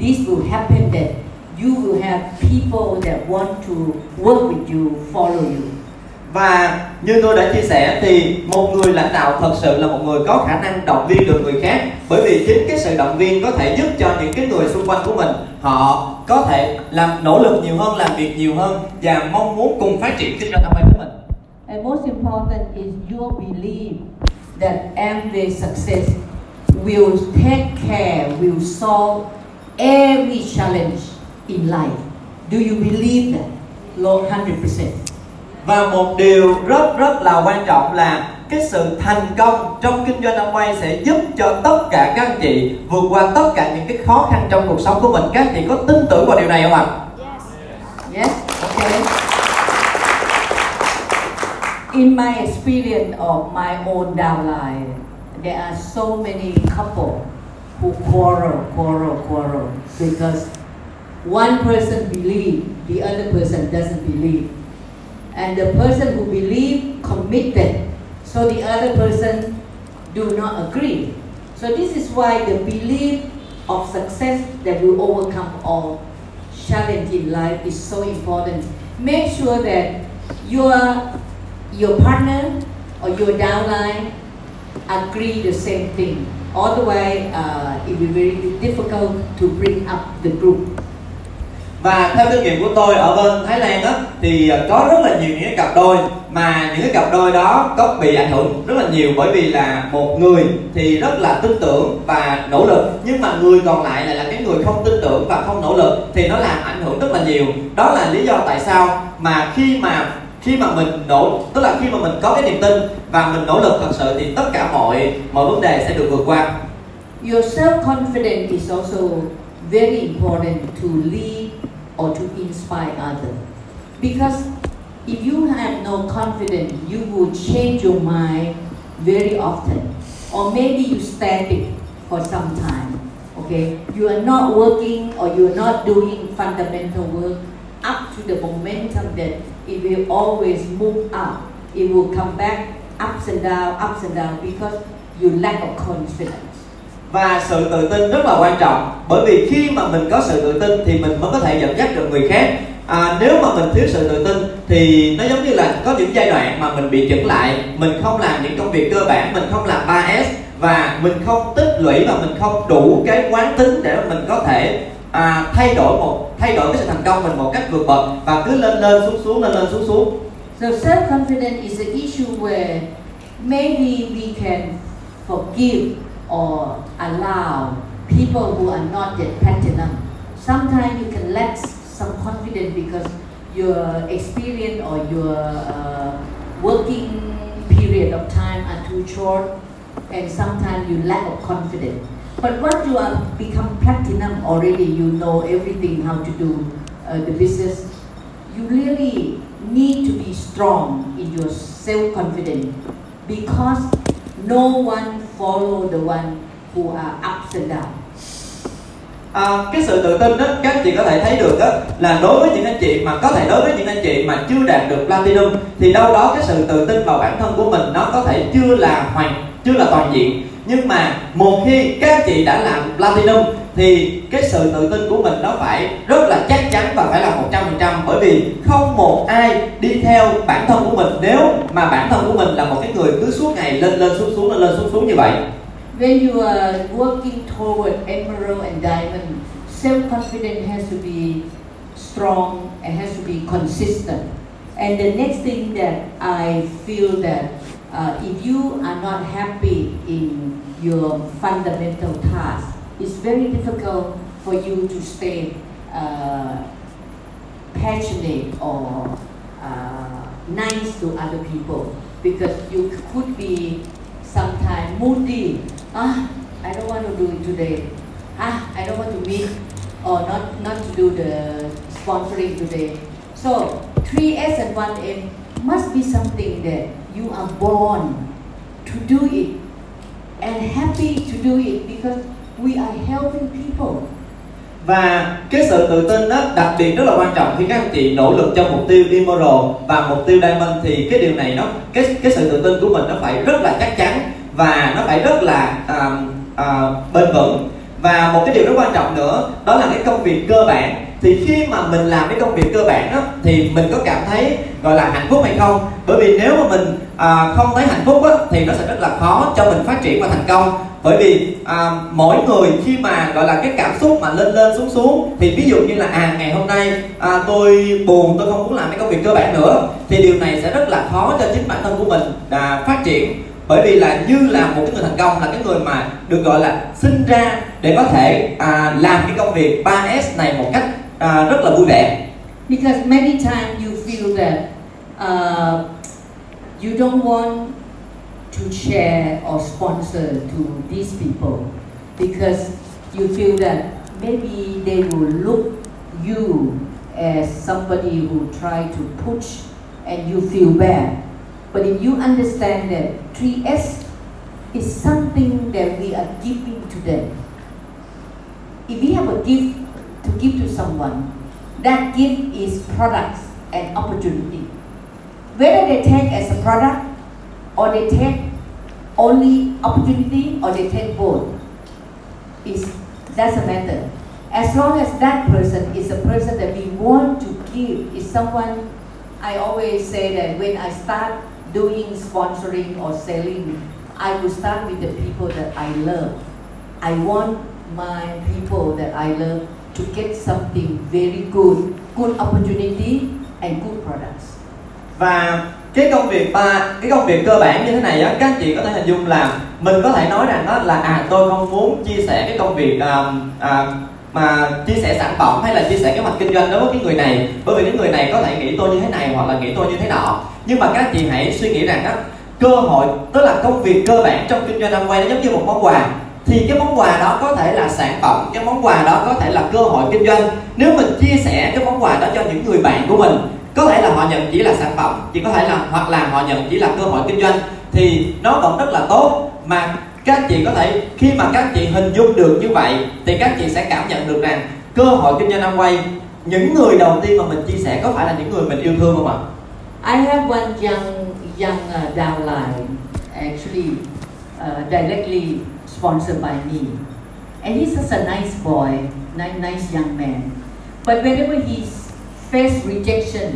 this will happen that you will have people that want to work with you, follow you. Và như tôi đã chia sẻ thì một người lãnh đạo thật sự là một người có khả năng động viên được người khác, bởi vì chính cái sự động viên có thể giúp cho những cái người xung quanh của mình họ có thể làm nỗ lực nhiều hơn, làm việc nhiều hơn và mong muốn cùng phát triển kinh doanh Amway của mình. And most important is your belief that Amway success will take care, will solve every challenge in life. Do you believe that? Lord, one hundred percent. Và một điều rất rất là quan trọng là cái sự thành công trong kinh doanh Amway sẽ giúp cho tất cả các anh chị vượt qua tất cả những cái khó khăn trong cuộc sống của mình. Các anh chị có tin tưởng vào điều này không ạ? Yes. Yes. Okay. In my experience of my own downline, there are so many couples who quarrel, quarrel, quarrel because one person believes, the other person doesn't believe. And the person who believes committed, so the other person do not agree. So this is why the belief of success that will overcome all challenge in life is so important. Make sure that you are your partner or your downline agree the same thing. Otherwise, uh, it will be very difficult to bring up the group. Và theo kinh nghiệm của tôi ở bên Thái Lan đó, thì có rất là nhiều những cái cặp đôi mà những cái cặp đôi đó có bị ảnh hưởng rất là nhiều, bởi vì là một người thì rất là tin tưởng và nỗ lực, nhưng mà người còn lại lại là cái người không tin tưởng và không nỗ lực, thì nó làm ảnh hưởng rất là nhiều. Đó là lý do tại sao mà khi mà khi mà mình nỗ, tức là khi mà mình có cái niềm tin và mình nỗ lực thật sự thì tất cả mọi mọi vấn đề sẽ được vượt qua. Your self-confidence is also very important to lead or to inspire others. Because if you have no confidence, you will change your mind very often. Or maybe you static for some time. Okay, you are not working or you are not doing fundamental work up to the momentum that it will always move up. It will come back ups and down, ups and down because you lack of confidence. Và sự tự tin rất là quan trọng, bởi vì khi mà mình có sự tự tin thì mình mới có thể dẫn dắt được người khác. À, nếu mà mình thiếu sự tự tin thì nó giống như là có những giai đoạn mà mình bị chững lại, mình không làm những công việc cơ bản, mình không làm ba S và mình không tích lũy và mình không đủ cái quán tính để mình có thể à, thay đổi một thay đổi cái sự thành công mình một cách vượt bậc và cứ lên lên xuống xuống lên lên xuống xuống. So self confidence is an issue where maybe we can forgive or allow people who are not yet platinum. Sometimes you can lack some confidence because your experience or your uh, working period of time are too short, and sometimes you lack of confidence. But once you are become platinum already, you know everything how to do uh, the business. You really need to be strong in your self-confidence because no one follow the one who are ups and down. À, cái sự tự tin đó các chị có thể thấy được đó, là đối với những anh chị mà có thể đối với những anh chị mà chưa đạt được platinum thì đâu đó cái sự tự tin vào bản thân của mình nó có thể chưa là hoàn chưa là toàn diện, nhưng mà một khi các chị đã làm platinum thì cái sự tự tin của mình nó phải rất là chắc chắn và phải là một trăm phần trăm, bởi vì không một ai đi theo bản thân của mình nếu mà bản thân của mình là một cái người cứ suốt ngày lên lên xuống xuống lên lên xuống xuống như vậy. When you are working toward Emerald and Diamond, self-confidence has to be strong and has to be consistent. And the next thing that I feel that uh, if you are not happy in your fundamental task, it's very difficult for you to stay uh, passionate or uh, nice to other people because you could be sometimes moody. Ah, I don't want to do it today. Ah, I don't want to meet or not, not to do the sponsoring today. So three S and one M must be something that you are born to do it and happy to do it because we are helping people. Và cái sự tự tin đó đặc biệt rất là quan trọng khi các anh chị nỗ lực cho mục tiêu Emerald và mục tiêu Diamond thì cái điều này nó cái cái sự tự tin của mình nó phải rất là chắc chắn và nó phải rất là uh, uh, bền vững. Và một cái điều rất quan trọng nữa đó là cái công việc cơ bản. Thì khi mà mình làm cái công việc cơ bản đó thì mình có cảm thấy gọi là hạnh phúc hay không? Bởi vì nếu mà mình uh, không thấy hạnh phúc đó, thì nó sẽ rất là khó cho mình phát triển và thành công. Bởi vì à, mỗi người khi mà gọi là cái cảm xúc mà lên lên xuống xuống thì ví dụ như là à ngày hôm nay à, tôi buồn, tôi không muốn làm cái công việc cơ bản nữa thì điều này sẽ rất là khó cho chính bản thân của mình à, phát triển, bởi vì là như là một cái người thành công là cái người mà được gọi là sinh ra để có thể à, làm cái công việc ba S này một cách à, rất là vui vẻ. Because many times you feel that uh, you don't want to share or sponsor to these people because you feel that maybe they will look you as somebody who try to push and you feel bad. But if you understand that three S is something that we are giving to them. If we have a gift to give to someone, that gift is products and opportunity. Whether they take as a product or they take only opportunity or they take both. It's, that's a matter. As long as that person is a person that we want to give, is someone, I always say that when I start doing sponsoring or selling, I will start with the people that I love. I want my people that I love to get something very good, good opportunity and good products. Và cái công việc ba cái công việc cơ bản như thế này á, các anh chị có thể hình dung là mình có thể nói rằng đó là à tôi không muốn chia sẻ cái công việc à, à, mà chia sẻ sản phẩm hay là chia sẻ cái mặt kinh doanh đối với cái người này, bởi vì cái người này có thể nghĩ tôi như thế này hoặc là nghĩ tôi như thế nọ. Nhưng mà các chị hãy suy nghĩ rằng đó, cơ hội tức là công việc cơ bản trong kinh doanh Amway nó giống như một món quà. Thì cái món quà đó có thể là sản phẩm, cái món quà đó có thể là cơ hội kinh doanh. Nếu mình chia sẻ cái món quà đó cho những người bạn của mình, có thể là họ nhận chỉ là sản phẩm, chỉ có thể là hoặc là họ nhận chỉ là cơ hội kinh doanh, thì nó vẫn rất là tốt. Mà các chị có thể khi mà các chị hình dung được như vậy thì các chị sẽ cảm nhận được rằng cơ hội kinh doanh Amway, những người đầu tiên mà mình chia sẻ có phải là những người mình yêu thương không ạ? I have one young young uh, downline actually uh, directly sponsored by me, and he's such a nice boy, nice young man. But whenever he faced rejection,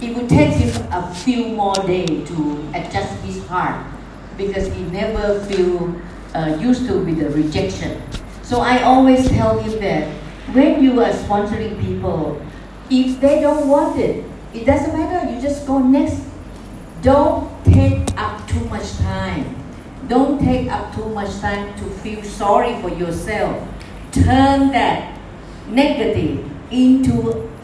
it would take him a few more days to adjust his heart, because he never feel uh, used to with the rejection. So I always tell him that when you are sponsoring people, if they don't want it, it doesn't matter, you just go next. Don't take up too much time. Don't take up too much time to feel sorry for yourself. Turn that negative into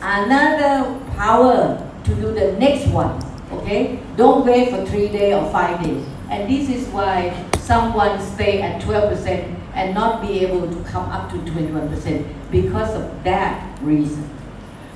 another power to do the next one, okay? Don't wait for three days or five days. And this is why someone stay at twelve percent and not be able to come up to twenty-one percent because of that reason.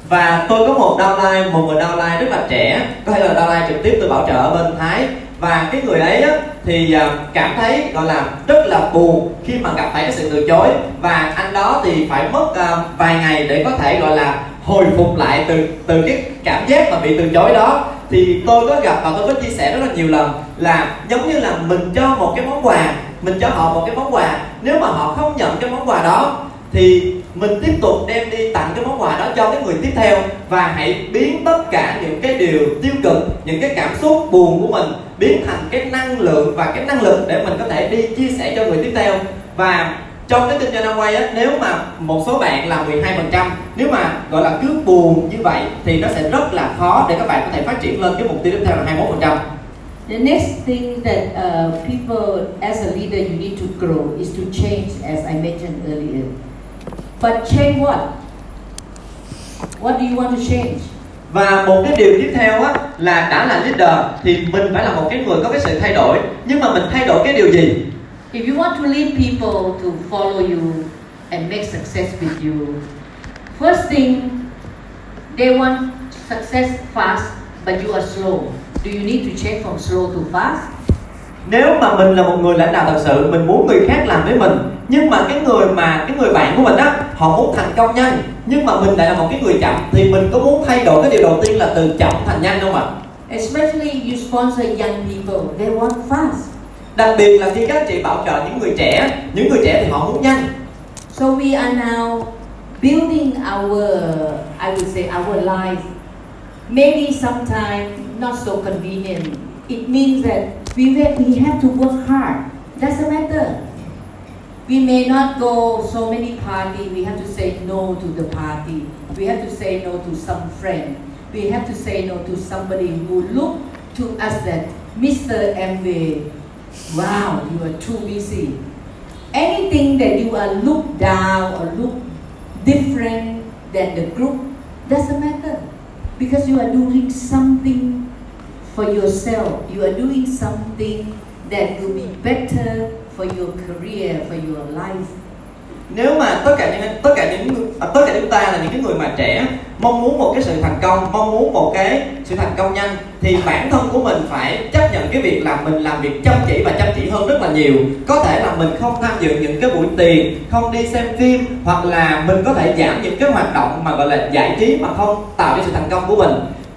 Và tôi có một downline, một người downline rất là trẻ, có thể là downline trực tiếp tôi bảo trợ ở bên Thái. Và cái người ấy á, thì cảm thấy gọi là rất là buồn khi mà gặp phải cái sự từ chối. Và anh đó thì phải mất uh, vài ngày để có thể gọi là hồi phục lại từ từ cái cảm giác mà bị từ chối đó. Thì tôi có gặp và tôi có chia sẻ rất là nhiều lần là giống như là mình cho một cái món quà, mình cho họ một cái món quà. Nếu mà họ không nhận cái món quà đó thì mình tiếp tục đem đi tặng cái món quà đó cho cái người tiếp theo. Và hãy biến tất cả những cái điều tiêu cực, những cái cảm xúc buồn của mình biến thành cái năng lượng và cái năng lực để mình có thể đi chia sẻ cho người tiếp theo. Và trong cái kinh doanh Amway á, nếu mà một số bạn là mười hai phần trăm, nếu mà gọi là cứ buồn như vậy thì nó sẽ rất là khó để các bạn có thể phát triển lên cái mục tiêu tiếp theo là hai mươi mốt phần trăm. The next thing that uh, people as a leader you need to grow is to change, as I mentioned earlier. But change what? What do you want to change? Và một cái điều tiếp theo á, là đã là leader thì mình phải là một cái người có cái sự thay đổi. Nhưng mà mình thay đổi cái điều gì? If you want to lead people to follow you and make success with you, first thing, they want success fast, but you are slow. Do you need to change from slow to fast? Nếu mà mình là một người lãnh đạo thật sự, mình muốn người khác làm với mình. Nhưng mà cái người mà cái người bạn của mình á, họ muốn thành công nhanh, nhưng mà mình lại là một cái người chậm, thì mình có muốn thay đổi cái điều đầu tiên là từ chậm thành nhanh không ạ? Especially you sponsor young people, they want fast. Đặc biệt là khi các chị bảo trợ những người trẻ, những người trẻ thì họ muốn nhanh. So we are now building our, I would say our life. Maybe sometimes not so convenient. It means that we we have to work hard. Doesn't matter. We may not go so many parties, we have to say no to the party. We have to say no to some friend. We have to say no to somebody who look to us that Mister Amway, wow, you are too busy. Anything that you are looked down or look different than the group doesn't matter because you are doing something for yourself. You are doing something that will be better for your career, for your life. Nếu mà tất cả những tất cả những tất cả chúng ta là những cái người mà trẻ mong muốn một cái sự thành công, mong muốn một cái sự thành công nhanh, thì bản thân của mình phải chấp nhận cái việc là mình làm việc chăm chỉ và chăm chỉ hơn rất là nhiều. Có thể là mình không tham dự những cái buổi tiền, không đi xem phim, hoặc là mình có thể giảm những cái hoạt động mà gọi là giải trí mà không tạo ra sự thành công của mình.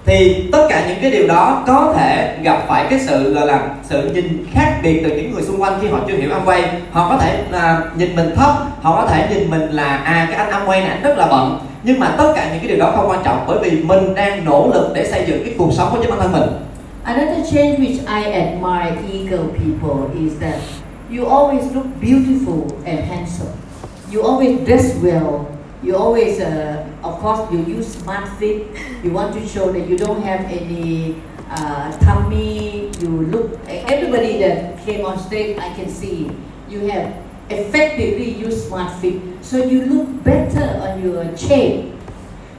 Thì tất cả những cái điều đó có thể gặp phải cái sự gọi là sự nhìn khác biệt từ những người xung quanh khi họ chưa hiểu Amway. Họ có thể uh, nhìn mình thấp, họ có thể nhìn mình là à cái anh Amway này anh rất là bận. Nhưng mà tất cả những cái điều đó không quan trọng bởi vì mình đang nỗ lực để xây dựng cái cuộc sống của chính bản thân mình. Another change which I admire eager people is that you always look beautiful and handsome. You always dress well. You always, uh, of course, you use Smart Fit. You want to show that you don't have any uh, tummy. You look, everybody that came on stage, I can see, you have effectively use Smart Fit so you look better on your shape.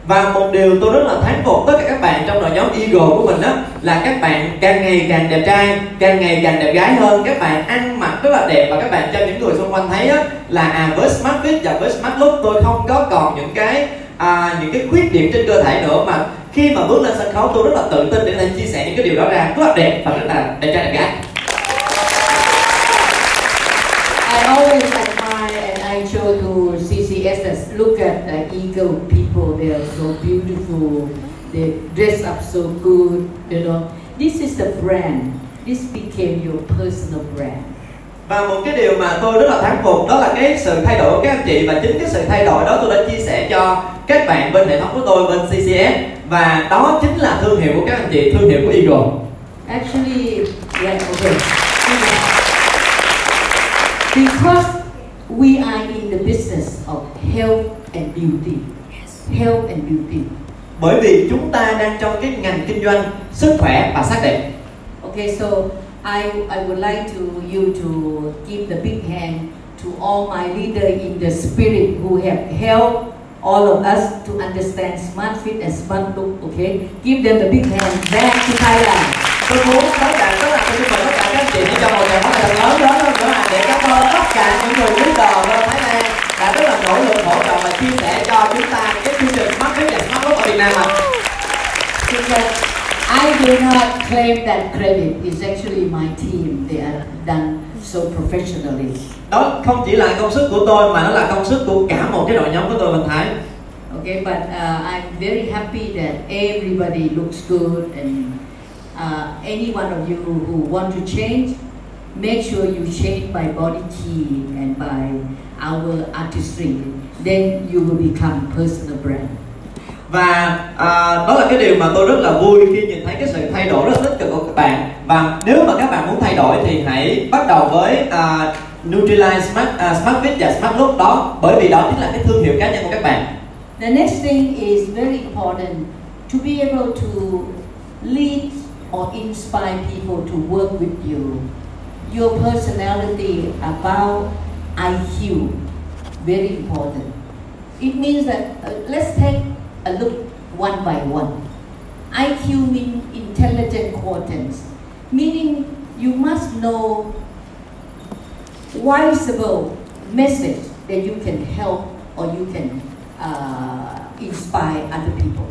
Và một điều tôi rất là thán phục tất cả các bạn trong đội nhóm Eagle của mình đó là các bạn càng ngày càng đẹp trai, càng ngày càng đẹp gái hơn, các bạn ăn mặc rất là đẹp và các bạn cho những người xung quanh thấy đó, là à với Smart Fit và với Smart Look tôi không có còn những cái à, những cái khuyết điểm trên cơ thể nữa, mà khi mà bước lên sân khấu tôi rất là tự tin để lên chia sẻ những cái điều đó ra, rất là đẹp và rất là đẹp trai đẹp gái. I always admire and I show to C C S look at the Eagle people. They are so beautiful. They dress up so good. You know, this is the brand. This became your personal brand. Và một cái điều mà tôi rất là thán phục đó là cái sự thay đổi của các anh chị, và chính cái sự thay đổi đó tôi đã chia sẻ cho các bạn bên hệ thống của tôi, bên C C S, và đó chính là thương hiệu của các anh chị, thương hiệu của Eagle. Actually, yeah, okay. Because we are in the business of health and beauty. Health and beauty. Bởi vì chúng ta đang trong cái ngành kinh doanh sức khỏe và sắc đẹp. Okay, so I I would like to you to give the big hand to all my leaders in the spirit who have helped all of us to understand Smart Fit and Smart Look. Okay, give them the big hand back to Thailand. Tôi muốn nói rằng đó là tôi xin mời tất cả các anh chị hãy cho một tràng pháo thật lớn lớn hơn nữa để cảm ơn tất cả những người đứng đầu bên Thái Lan đã rất là nỗ lực hỗ trợ và chia sẻ cho chúng ta cái chương trình Smart Fit và Smart Look ở Việt Nam ạ. I do not claim that credit. It's actually my team. They are done so professionally. Đó không chỉ là công sức của tôi mà nó là công sức của cả một cái đội nhóm của tôi bên Thái. Okay, but uh, I'm very happy that everybody looks good and uh, any one of you who want to change, make sure you change by body key and by our artistry. Then you will become personal brand. Và uh, đó là cái điều mà tôi rất là vui khi nhìn thấy cái sự thay đổi rất tích cực của các bạn. Và nếu mà các bạn muốn thay đổi thì hãy bắt đầu với uh, Nutrilite, Smart, uh, Smart Fit và Smart Look đó, bởi vì đó chính là cái thương hiệu cá nhân của các bạn. The next thing is very important to be able to lead or inspire people to work with you. Your personality about I Q, very important. It means that uh, let's take a look one by one. I Q means intelligent quotients, meaning you must know wiseable message that you can help or you can uh, inspire other people.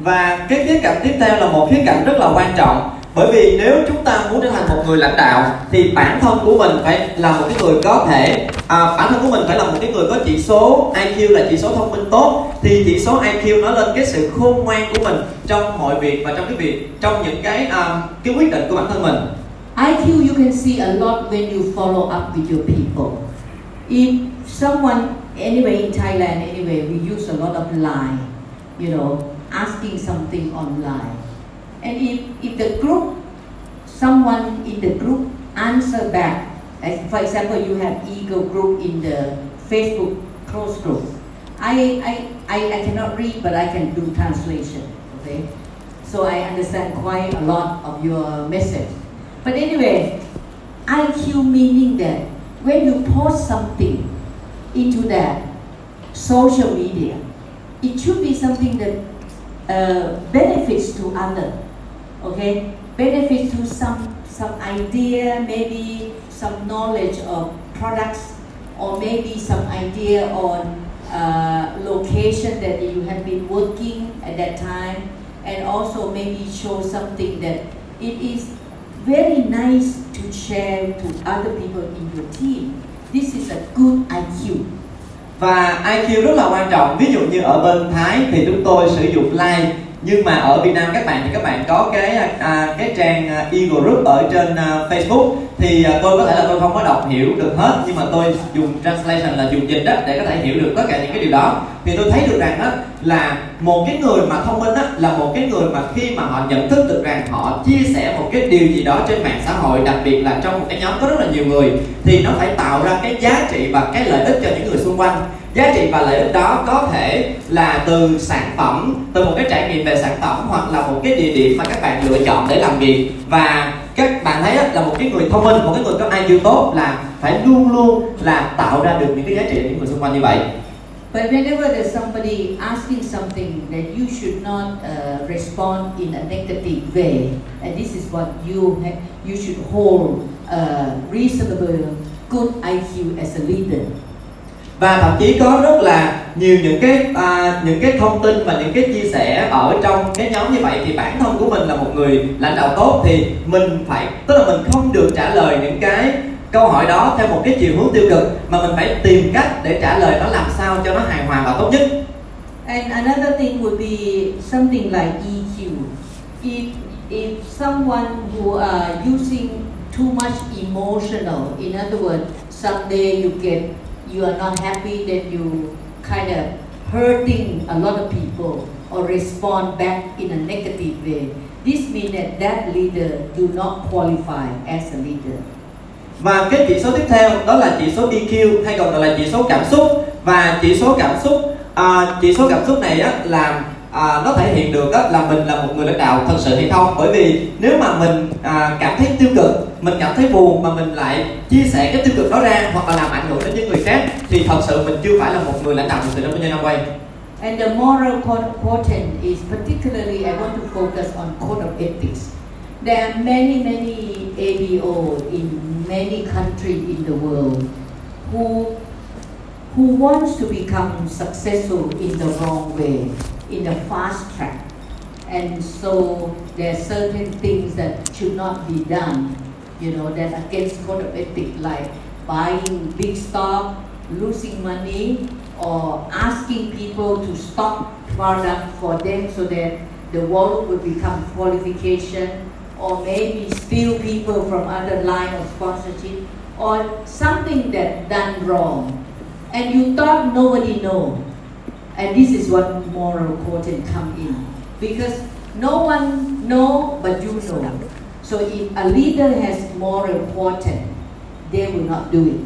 Và cái khía cạnh tiếp theo là một khía cạnh rất là quan trọng, bởi vì nếu chúng ta muốn trở thành một người lãnh đạo thì bản thân của mình phải là một cái người có thể à, bản thân của mình phải là một cái người có chỉ số I Q là chỉ số thông minh tốt, thì chỉ số I Q nói lên cái sự khôn ngoan của mình trong mọi việc và trong cái việc trong những cái uh, cái quyết định của bản thân mình. I Q you can see a lot when you follow up with your people. If someone anyway in Thailand anyway we use a lot of line, you know, asking something online. And if, if the group, someone in the group answer back, like for example, you have Eagle group in the Facebook close group. I, I, I, I cannot read, but I can do translation, okay? So I understand quite a lot of your message. But anyway, I Q meaning that when you post something into that social media, it should be something that uh, benefits to others. Okay, benefit to some some idea, maybe some knowledge of products, or maybe some idea on uh, location that you have been working at that time, and also maybe show something that it is very nice to share to other people in your team. This is a good I Q. Và I Q rất là quan trọng. Ví dụ như ở bên Thái thì chúng tôi sử dụng like. Nhưng mà ở Việt Nam các bạn thì các bạn có cái à, cái trang Eagle Group ở trên à, Facebook thì à, tôi có thể là tôi không có đọc hiểu được hết, nhưng mà tôi dùng translation là dùng dịch đó để có thể hiểu được tất cả những cái điều đó, thì tôi thấy được rằng đó là một cái người mà thông minh đó, là một cái người mà khi mà họ nhận thức được rằng họ chia sẻ một cái điều gì đó trên mạng xã hội, đặc biệt là trong một cái nhóm có rất là nhiều người, thì nó phải tạo ra cái giá trị và cái lợi ích cho những người xung quanh. Giá trị và lợi ích đó có thể là từ sản phẩm, từ một cái trải nghiệm về sản phẩm, hoặc là một cái địa điểm mà các bạn lựa chọn để làm việc. Và Các bạn thấy là một cái người thông minh, một cái người có ai kiu tốt là phải luôn luôn là tạo ra được những cái giá trị cho những người xung quanh như vậy. But whenever there's somebody asking something that you should not uh, respond in a negative way, and this is what you have, you should hold a reasonable, good i kiu as a leader. Và thậm chí có rất là nhiều những cái uh, những cái thông tin và những cái chia sẻ ở trong cái nhóm như vậy, thì bản thân của mình là một người lãnh đạo tốt thì mình phải, tức là mình không được trả lời những cái câu hỏi đó theo một cái chiều hướng tiêu cực, mà mình phải tìm cách để trả lời nó làm sao cho nó hài hòa và tốt nhất. And another thing would be something like i kiu. If if someone who are using too much emotional, in other words, someday you get you are not happy, then you kind of hurting a lot of people or respond back in a negative way. This means that that leader do not qualify as a leader. Và cái chỉ số tiếp theo đó là chỉ số i kiu hay còn gọi là chỉ số cảm xúc. Và chỉ số cảm xúc, uh, chỉ số cảm xúc này á, là uh, nó thể hiện được á, là mình là một người lãnh đạo thật sự hay không. Bởi vì nếu mà mình uh, cảm thấy tiêu cực, mình cảm thấy buồn mà mình lại chia sẻ cái tiêu cực đó ra hoặc là làm ảnh hưởng đến những người khác thì thật sự mình chưa phải là một người lãnh đạo thực sự trong nhân Amway. And the moral quotient is particularly I want to focus on code of ethics. There are many many a bê o in many countries in the world who who wants to become successful in the wrong way, in the fast track. And so there are certain things that should not be done, you know, that against code of ethics, like buying big stock, losing money, or asking people to stock product for them so that the wallet would become qualification, or maybe steal people from other line of sponsorship, or something that done wrong. And you thought nobody know. And this is what moral quotient come in. Because no one know but you know. So if a leader has moral quotient, they will not do it.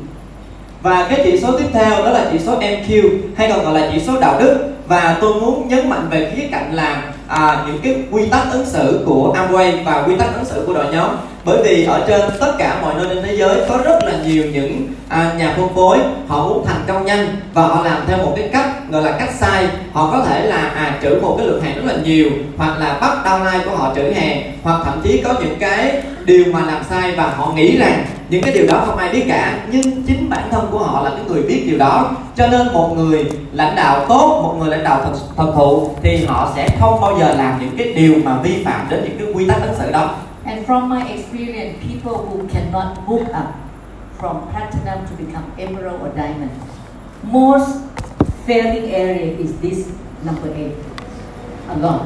Và cái chỉ số tiếp theo đó là chỉ số em kiu hay còn gọi là chỉ số đạo đức. Và tôi muốn nhấn mạnh về khía cạnh là à, những cái quy tắc ứng xử của Amway và quy tắc ứng xử của đội nhóm. Bởi vì ở trên tất cả mọi nơi trên thế giới có rất là nhiều những à, nhà phân phối họ muốn thành công nhanh và họ làm theo một cái cách gọi là cách sai. Họ có thể là à, trữ một cái lượng hàng rất là nhiều, hoặc là bắt downline của họ trữ hàng, hoặc thậm chí có những cái điều mà làm sai và họ nghĩ rằng những cái điều đó không ai biết cả, nhưng chính bản thân của họ là cái người biết điều đó. Cho nên một người lãnh đạo tốt, một người lãnh đạo thật, thật thụ thì họ sẽ không bao giờ làm những cái điều mà vi phạm đến những cái quy tắc ứng xử đó. And from my experience, people who cannot move up from Platinum to become Emerald or Diamond, most failing area is this number eight. A lot.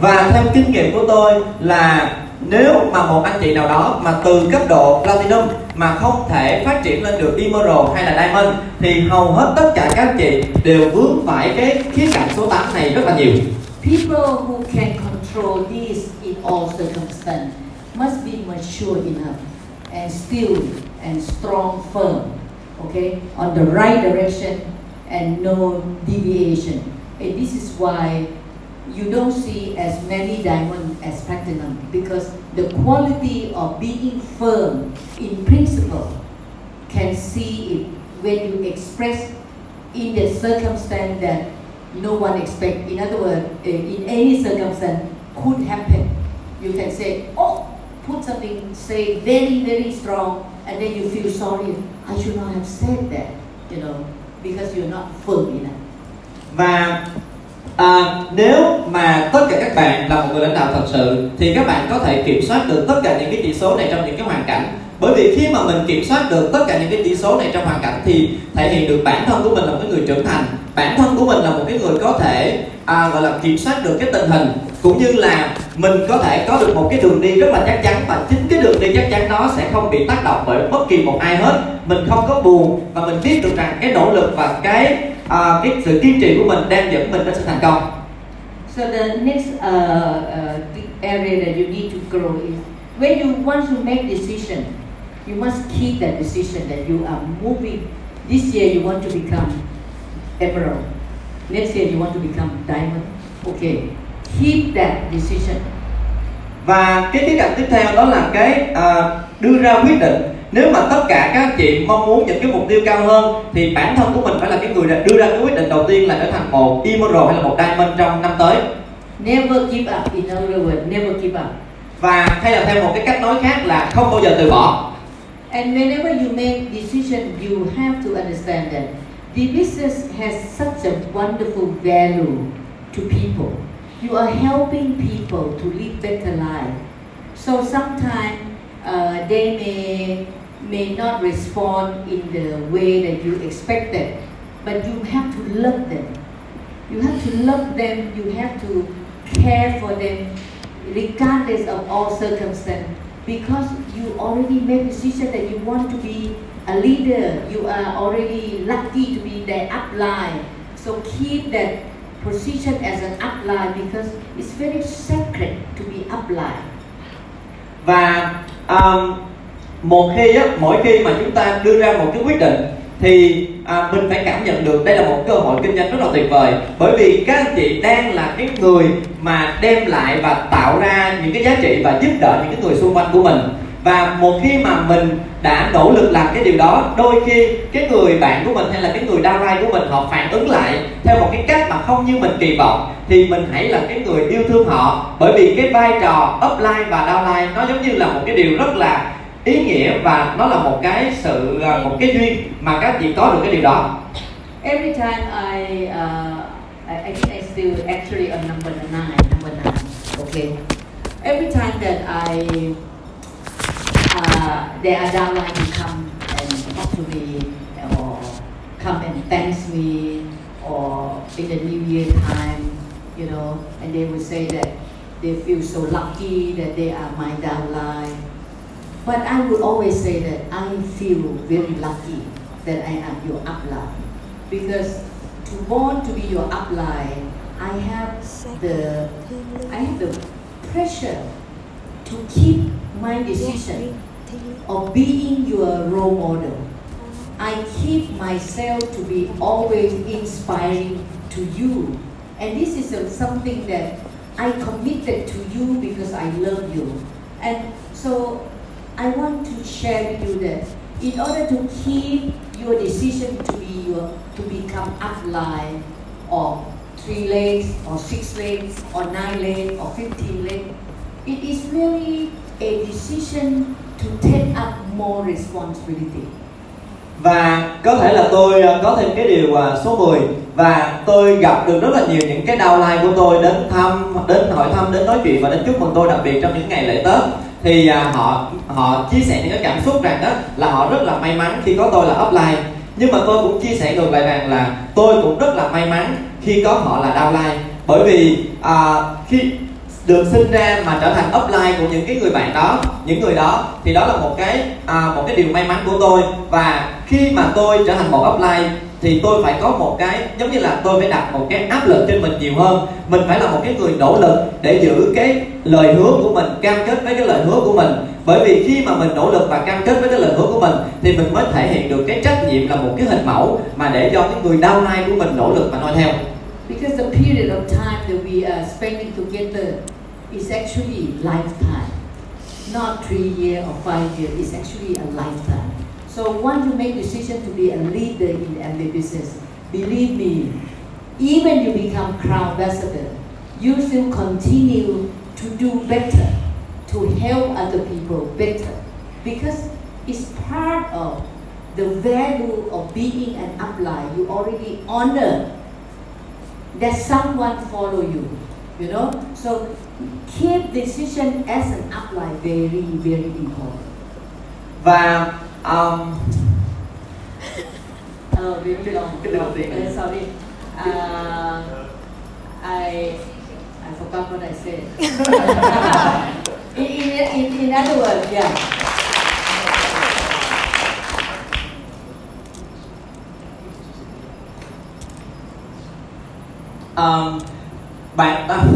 Và theo kinh nghiệm của tôi là nếu mà một anh chị nào đó mà từ cấp độ Platinum mà không thể phát triển lên được Emerald hay là Diamond thì hầu hết tất cả các anh chị đều vướng phải cái khía cạnh số tám này rất là nhiều. People who can control this in all circumstances must be mature enough and still and strong, firm, okay, on the right direction and no deviation. And this is why you don't see as many diamond as platinum, because the quality of being firm in principle can see it when you express in the circumstance that no one expect. In other words, in any circumstance could happen. You can say, oh, put something, say very, very strong, and then you feel sorry. I should not have said that, you know, because you're not firm enough. Và À, nếu mà tất cả các bạn là một người lãnh đạo thật sự thì các bạn có thể kiểm soát được tất cả những cái chỉ số này trong những cái hoàn cảnh. Bởi vì khi mà mình kiểm soát được tất cả những cái chỉ số này trong hoàn cảnh thì thể hiện được bản thân của mình là một cái người trưởng thành. Bản thân của mình là một cái người có thể à, gọi là kiểm soát được cái tình hình, cũng như là mình có thể có được một cái đường đi rất là chắc chắn, và chính cái đường đi chắc chắn đó sẽ không bị tác động bởi bất kỳ một ai hết. Mình không có buồn và mình biết được rằng cái nỗ lực và cái Uh, cái sự kiên trì của mình đang dẫn mình đến sự thành công. So the next uh, uh, area that you need to grow is when you want to make decision, you must keep that decision that you are moving. This year you want to become Emerald. Next year you want to become Diamond. Okay, keep that decision. Và cái khía cạnh tiếp theo đó là cái à, đưa ra quyết định. Nếu mà tất cả các anh chị mong muốn những cái mục tiêu cao hơn thì bản thân của mình phải là cái người đưa ra cái quyết định đầu tiên là trở thành một Emerald hay là một Diamond trong năm tới. Never give up, in other words, never give up. Và hay là theo một cái cách nói khác là không bao giờ từ bỏ. And whenever you make decision, you have to understand that the business has such a wonderful value to people. You are helping people to live better life. So sometimes uh, they may may not respond in the way that you expected, but you have to love them. You have to love them. You have to care for them, regardless of all circumstances, because you already made decision that you want to be a leader. You are already lucky to be the upline. So keep that position as an upline because it's very sacred to be upline. Và um, một khi á, mỗi khi mà chúng ta đưa ra một cái quyết định thì à, mình phải cảm nhận được đây là một cơ hội kinh doanh rất là tuyệt vời, bởi vì các anh chị đang là cái người mà đem lại và tạo ra những cái giá trị và giúp đỡ những cái người xung quanh của mình. Và một khi mà mình đã nỗ lực làm cái điều đó, đôi khi cái người bạn của mình hay là cái người downline của mình họ phản ứng lại theo một cái cách mà không như mình kỳ vọng, thì mình hãy là cái người yêu thương họ, bởi vì cái vai trò upline và downline nó giống như là một cái điều rất là ý nghĩa và nó là một cái sự một cái duyên mà các chị có được cái điều đó. Every time I uh, I, I think I still actually on number nine, number nine. Okay. Every time that I uh, they are downline to come and talk to me or come and thanks me or in the New Year time, you know, and they would say that they feel so lucky that they are my downline. But I would always say that I feel very lucky that I am your upline, because to want to be your upline, I have the I have the pressure to keep my decision of being your role model. I keep myself to be always inspiring to you, and this is something that I committed to you because I love you, and so. I want to share with you that in order to keep your decision to be your to become upline or three legs or six legs or nine legs or fifteen legs, it is really a decision to take up more responsibility. Và có thể là tôi có thêm cái điều số mười, và tôi gặp được rất là nhiều những cái downline của tôi đến thăm, đến hỏi thăm, đến nói chuyện và đến chúc mừng tôi, đặc biệt trong những ngày lễ Tết. Thì à, họ họ chia sẻ những cái cảm xúc rằng đó là họ rất là may mắn khi có tôi là upline. Nhưng mà tôi cũng chia sẻ ngược lại rằng là tôi cũng rất là may mắn khi có họ là downline. Bởi vì à, khi được sinh ra mà trở thành upline của những cái người bạn đó, những người đó, thì đó là một cái à, một cái điều may mắn của tôi. Và khi mà tôi trở thành một upline thì tôi phải có một cái, giống như là tôi phải đặt một cái áp lực trên mình nhiều hơn. Mình phải là một cái người nỗ lực để giữ cái lời hứa của mình, cam kết với cái lời hứa của mình. Bởi vì khi mà mình nỗ lực và cam kết với cái lời hứa của mình thì mình mới thể hiện được cái trách nhiệm là một cái hình mẫu mà để cho cái người downline của mình nỗ lực mà noi theo. Because the period of time that we are spending together is actually lifetime, not three year or five year. It's actually a lifetime. So once you make decision to be a leader in the M B A business, believe me, even you become crown ambassador, you still continue to do better, to help other people better, because it's part of the value of being an upline. You already honor that someone follow you, you know. So keep decision as an upline very, very important. Và Um, oh, very long. Uh, sorry. Uh, I I forgot what I said. in, in, in, in other words, yeah. Um, bạn. Uh,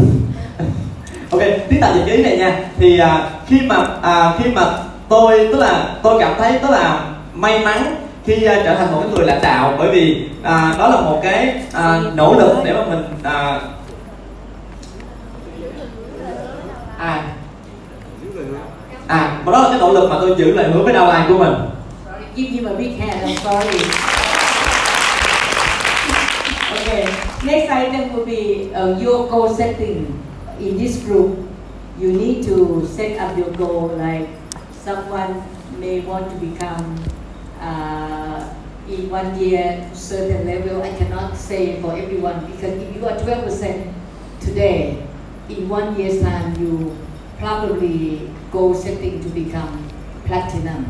ok, tiếng Tàu dịch ý này nha. Thì uh, khi mà uh, khi mà tôi tức là tôi cảm thấy tức là may mắn khi uh, trở thành một cái người lãnh đạo, bởi vì uh, đó là một cái uh, nỗ lực để mà mình uh, à À, và đó là cái nỗ lực mà tôi giữ lại hứa với downline của mình. Give him a big hand, I'm sorry. Okay, next item will be uh, your goal setting. In this group, you need to set up your goal, like someone may want to become uh, in one year to certain level. I cannot say for everyone, because if you are twelve percent today, in one year's time, you probably goal setting to become platinum.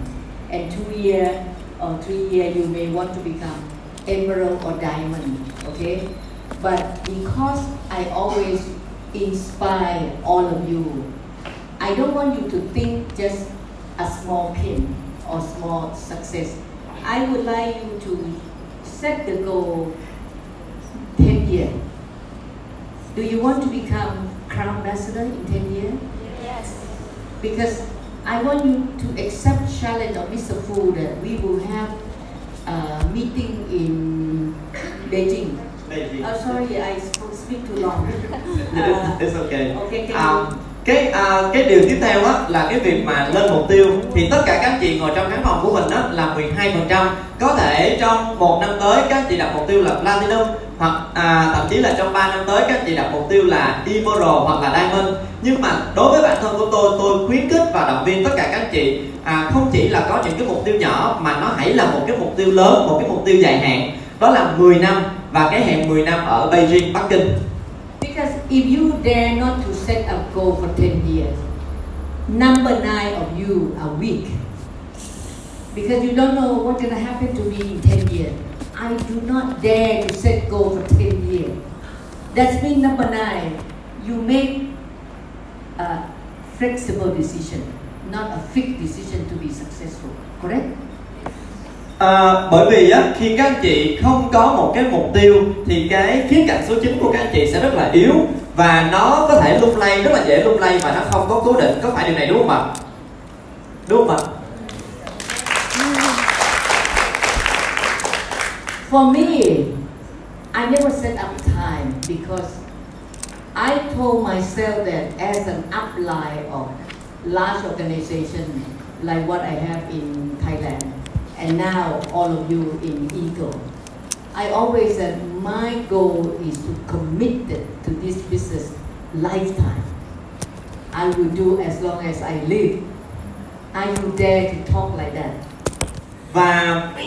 And two year or three year, you may want to become emerald or diamond, okay? But because I always inspire all of you, I don't want you to think just a small pin or small success. I would like you to set the goal ten years. Do you want to become Crown Ambassador in ten years? Yes. Because I want you to accept challenge of Mister Fu that we will have a meeting in Beijing. Beijing. Oh, sorry, I speak too long. Uh, It's okay. Okay, can you... uh, cái uh, cái điều tiếp theo á là cái việc mà lên mục tiêu, thì tất cả các chị ngồi trong khán phòng của mình đó là mười hai phần trăm. Có thể trong một năm tới các chị đặt mục tiêu là platinum, hoặc à, thậm chí là trong ba năm tới các chị đặt mục tiêu là Emerald hoặc là Diamond. Nhưng mà đối với bản thân của tôi, tôi khuyến khích và động viên tất cả các chị à, không chỉ là có những cái mục tiêu nhỏ mà nó hãy là một cái mục tiêu lớn, một cái mục tiêu dài hạn, đó là mười năm và cái hẹn mười năm ở Beijing, Bắc Kinh. Because if you dare not to set a goal for ten years, number nine of you are weak. Because you don't know what's going to happen to me in ten years. I do not dare to set goal for ten years. That's mean number nine, you make a flexible decision, not a fixed decision to be successful, correct? À, bởi vì á, khi các anh chị không có một cái mục tiêu thì cái khía cạnh số chín của các anh chị sẽ rất là yếu, và nó có thể lung lay, rất là dễ lung lay và nó không có cố định, có phải điều này đúng không ạ? Đúng không ạ? For me, I never set up time because I told myself that as an upline of large organization like what I have in Thailand and now all of you in Eagle, I always said my goal is to commit to this business lifetime. I will do as long as I live. I will dare to talk like that. Và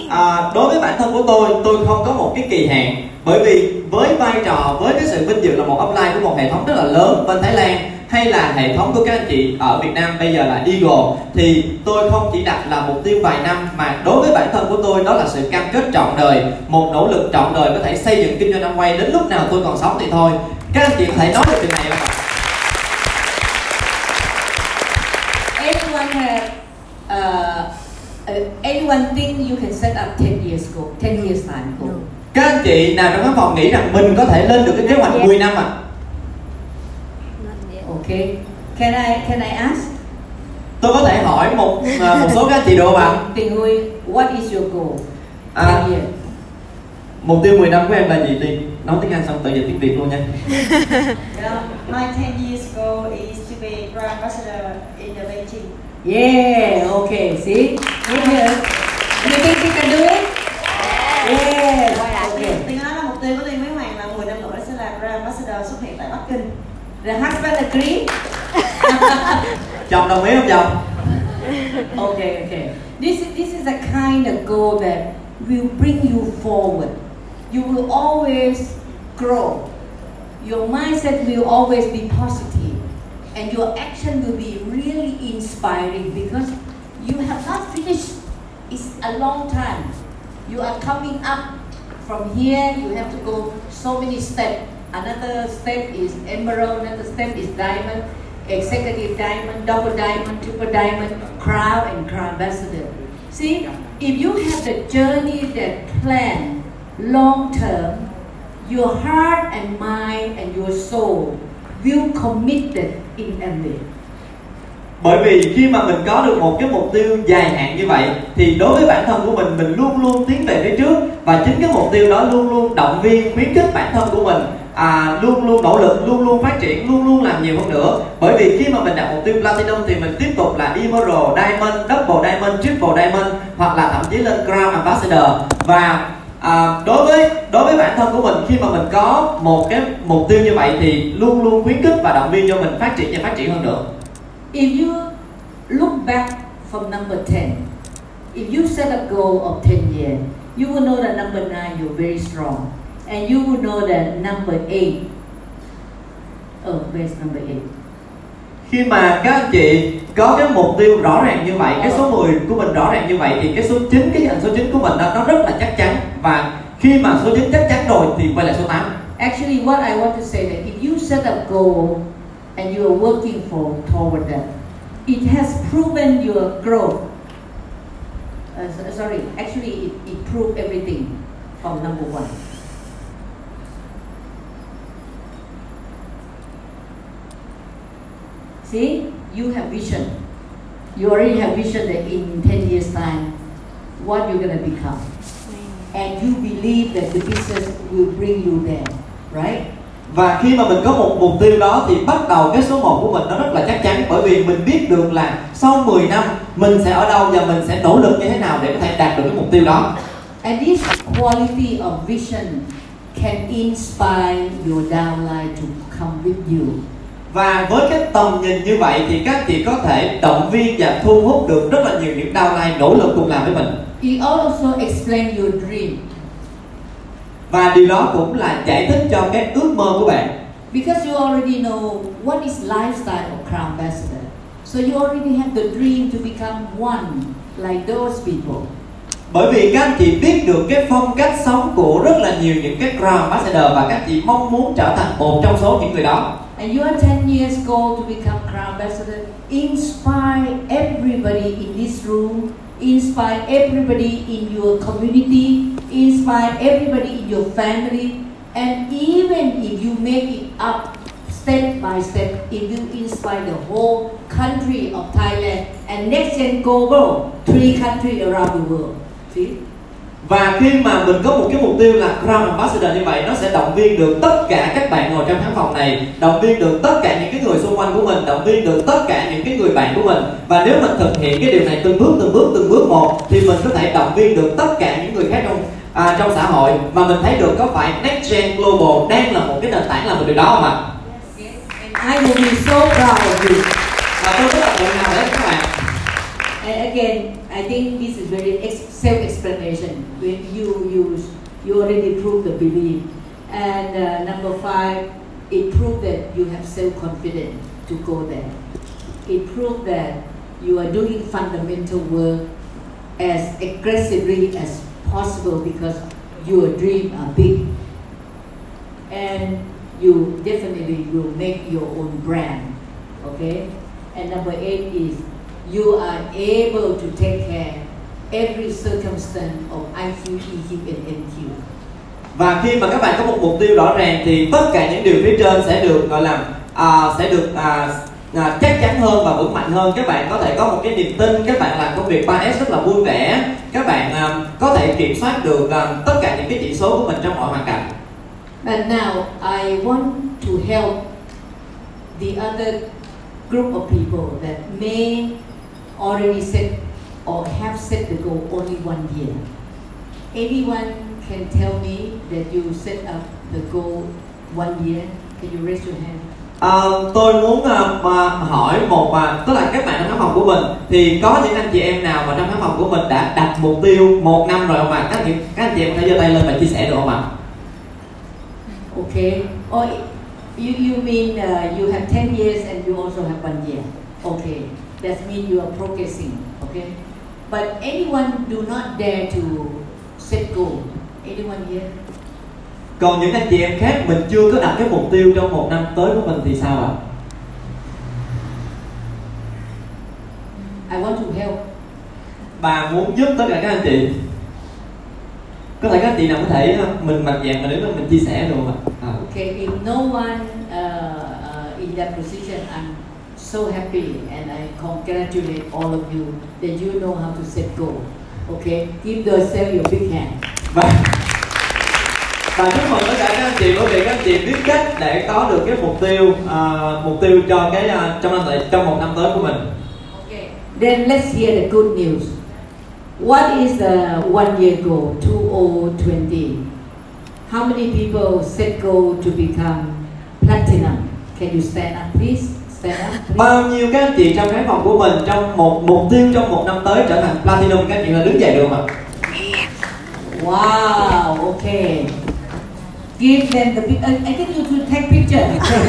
à, đối với bản thân của tôi, tôi không có một cái kỳ hạn, bởi vì với vai trò, với cái sự vinh dự là một upline của một hệ thống rất là lớn bên Thái Lan, hay là hệ thống của các anh chị ở Việt Nam bây giờ là Eagle, thì tôi không chỉ đặt là mục tiêu vài năm, mà đối với bản thân của tôi đó là sự cam kết trọn đời, một nỗ lực trọn đời có thể xây dựng kinh doanh Amway đến lúc nào tôi còn sống thì thôi. Các anh chị có thể nói được điều này không ạ? Anyone think you can set up ten years goal, ten years time goal? No. Các anh chị nào trong khán phòng nghĩ rằng mình có thể lên được cái kế hoạch mười năm ạ? À? Okay. Can I can I ask? Tôi có thể hỏi một một số các anh chị được không ạ? Tình Huy, what is your goal? À, mục tiêu mười năm của em là gì thì nói tiếng Anh xong tự dịch tiếng Việt luôn nha. Yeah, my ten years goal is to be brand ambassador in the Beijing. Yeah, okay, see? Good here. You think you can do it? Yeah. Okay. Tiếng nói là mục tiêu của Tiên với Hoàng là mười năm nữa sẽ là brand ambassador xuất hiện tại Bắc Kinh. The husband agree? Chồng đồng ý không chồng? Okay, okay. This is this is the kind of goal that will bring you forward. You will always grow. Your mindset will always be positive. And your action will be really inspiring because you have not finished. It's a long time. You are coming up from here. You have to go so many steps. Another step is emerald. Another step is diamond, executive diamond, double diamond, triple diamond, crown, and crown ambassador. See, if you have the journey that plan long term, your heart and mind and your soul will committed in Amway. Bởi vì khi mà mình có được một cái mục tiêu dài hạn như vậy thì đối với bản thân của mình, mình luôn luôn tiến về phía trước, và chính cái mục tiêu đó luôn luôn động viên, khuyến khích bản thân của mình à, luôn luôn nỗ lực, luôn luôn phát triển, luôn luôn làm nhiều hơn nữa. Bởi vì khi mà mình đạt mục tiêu Platinum thì mình tiếp tục là Emerald, Diamond, Double Diamond, Triple Diamond, hoặc là thậm chí lên Crown Ambassador. Và à, đối với đối với bản thân của mình, khi mà mình có một cái mục tiêu như vậy thì luôn luôn khuyến khích và động viên cho mình phát triển và phát triển hơn nữa. If you look back from number ten, if you set a goal of ten years, you will know that number nine you're very strong. And you will know that number eight, oh, where's number eight? Khi mà các anh chị có cái mục tiêu rõ ràng như vậy, cái số mười của mình rõ ràng như vậy, thì cái số chín, cái hình số chín của mình nó rất là chắc chắn. Và khi mà số chín chắc chắn rồi thì quay lại số tám. Actually, what I want to say that if you set up goal and you are working for toward that, it has proven your growth. Uh, sorry, actually, it, it proved everything from number one. See, you have vision. You already have vision that in ten years time, what you're going to become. And you believe that the business will bring you there, right? Và khi mà mình có một mục tiêu đó thì bắt đầu cái số một của mình nó rất là chắc chắn, bởi vì mình biết được là sau mười năm mình sẽ ở đâu và mình sẽ nỗ lực như thế nào để có thể đạt được cái mục tiêu đó. And this quality of vision can inspire your downline to come with you. Và với cái tầm nhìn như vậy thì các chị có thể động viên và thu hút được rất là nhiều những downline nỗ lực cùng làm với mình. It also explain your dream. Và điều đó cũng là giải thích cho cái ước mơ của bạn. Because you already know what is lifestyle of Crown Ambassador, so you already have the dream to become one like those people. Bởi vì các anh chị biết được cái phong cách sống của rất là nhiều những cái Crown Ambassador và các chị mong muốn trở thành một trong số những người đó. And your ten years goal to become Crown Ambassador inspire everybody in this room, inspire everybody in your community, inspire everybody in your family, and even if you make it up step by step, it will inspire the whole country of Thailand and next gen global, three countries around the world. See? Và khi mà mình có một cái mục tiêu là Crown Ambassador như vậy, nó sẽ động viên được tất cả các bạn ngồi trong khán phòng này, động viên được tất cả những cái người xung quanh của mình, động viên được tất cả những cái người bạn của mình. Và nếu mình thực hiện cái điều này từng bước từng bước từng bước một thì mình có thể động viên được tất cả những người khác trong à, trong xã hội. Và mình thấy được có phải Next Gen Global đang là một cái nền tảng làm được điều đó không ạ? I will be so proud of you. Và tôi rất là tự hào đấy các bạn. And again, I think this is very self-explanation. When you use, you already prove the belief. And uh, number five, it proved that you have self-confidence to go there. It proved that you are doing fundamental work as aggressively as possible because your dreams are big. And you definitely will make your own brand, okay? And number eight is, you are able to take care every circumstance of I Q, E Q and N Q. Và khi mà các bạn có một mục tiêu rõ ràng thì tất cả những điều phía trên sẽ được gọi là uh, sẽ được uh, uh, chắc chắn hơn và vững mạnh hơn. Các bạn có thể có một cái niềm tin, các bạn làm công việc ba S rất là vui vẻ, các bạn uh, có thể kiểm soát được uh, tất cả những cái chỉ số của mình trong mọi hoàn cảnh. And now I want to help the other group of people that may already set or have set the goal only one year. Anyone can tell me that you set up the goal one year? Can you raise your hand? Uh, tôi muốn uh, hỏi một uh, tức là các bạn trong khán phòng của mình thì có những anh chị em nào mà trong khán phòng của mình đã đặt mục tiêu một năm rồi không ạ? Các anh, các anh chị em có thể giơ tay lên và chia sẻ được không ạ? Okay. Oh, you you mean uh, you have ten years and you also have one year. Okay. That means you are progressing, okay? But anyone do not dare to set goal. Anyone here? Còn những anh chị em khác mình chưa có đặt cái mục tiêu trong một năm tới của mình thì sao ạ? I want to help. Bà muốn giúp tất cả các anh chị. Có thể các anh chị nào có thể mình mạnh dạn mà đến mình chia sẻ được không ạ? À. Okay, if no one uh, uh, in that position, I'm so happy and I congratulate all of you that you know how to set goal. Okay, give yourself your big hand. Và, và chúc mừng tất cả các anh chị, bởi vì các anh chị biết cách để có được cái mục tiêu uh, mục tiêu cho cái uh, trong năm trong một năm tới của mình. Okay. Then let's hear the good news. What is the one year goal twenty twenty? How many people set goal to become platinum? Can you stand up, please? Stand up, please. Bao nhiêu các anh chị trong cái phòng của mình trong một mục tiêu trong một năm tới trở thành platinum, các anh chị là đứng dậy được không ạ? Wow, okay. Give them the picture. I, I think you should take picture. Take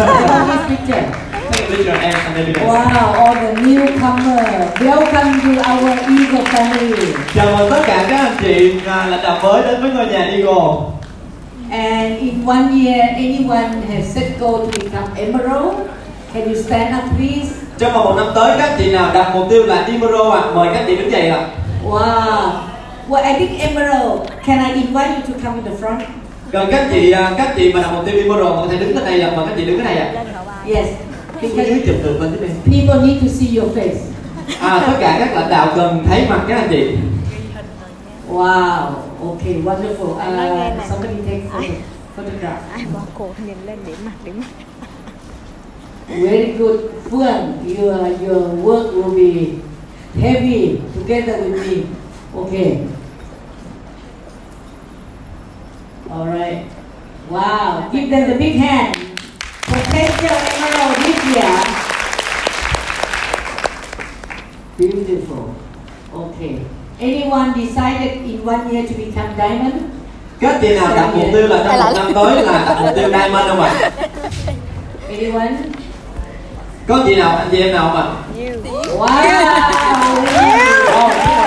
picture. Take picture and maybe. Wow, all the newcomers. Welcome to our Eagle family. Chào mừng tất cả các anh chị lãnh đạo mới đến với ngôi nhà Eagle. And in one year, anyone has set goal to become Emerald? Can you stand up, please? Trong vòng một năm tới, các chị nào đặt mục tiêu là Emerald ạ? Mời các chị đứng dậy ạ. Wow. Well, I think Emerald. Can I invite you to come in the front? Còn các chị, các chị mà đặt mục tiêu Emerald, có thể đứng cái này ạ, mà các chị đứng cái này ạ. Yes. Dưới chụp tượng bên dưới này. People need to see your face. À, tất cả các lãnh đạo cần thấy mặt các anh chị. Wow. Okay, wonderful. Uh, somebody take photograph. Ai bỏ cổ nhìn lên để mặt để mặt. Very good, Phương. Your your work will be heavy together with me. Okay. All right. Wow. Give them the big hand. Potential Emerald this year. Beautiful. Okay. Anyone decided in one year to become diamond? Các chị nào đặt mục tiêu là trong một năm tới là mục tiêu diamond không ạ? Anyone? Có chị nào, anh chị em nào không ạ? Wow! Wow!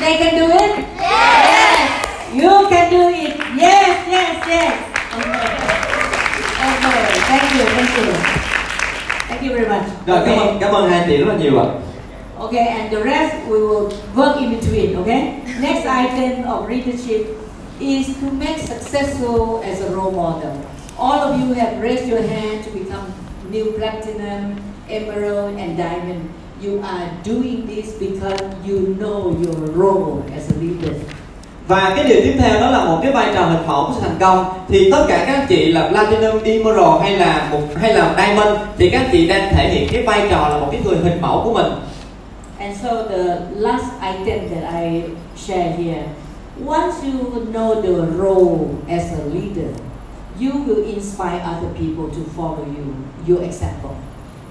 They can do it. Yes. You can do it. Yes, yes, yes. Okay. Okay. Thank you, thank you. Thank you very much. Rồi, okay. Cảm ơn, cảm ơn hai chị rất là nhiều ạ. Okay, and the rest we will work in between. Okay. Next item of leadership is to make successful as a role model. All of you have raised your hand to become new platinum, emerald, and diamond. You are doing this because you know your role as a leader. Và cái điều tiếp theo đó là một cái vai trò hình mẫu của sự thành công. Thì tất cả các anh chị là platinum, emerald hay là một hay là diamond thì các anh chị đang thể hiện cái vai trò là một cái người hình mẫu của mình. And so the last item that I share here, once you know the role as a leader, you will inspire other people to follow you, your example.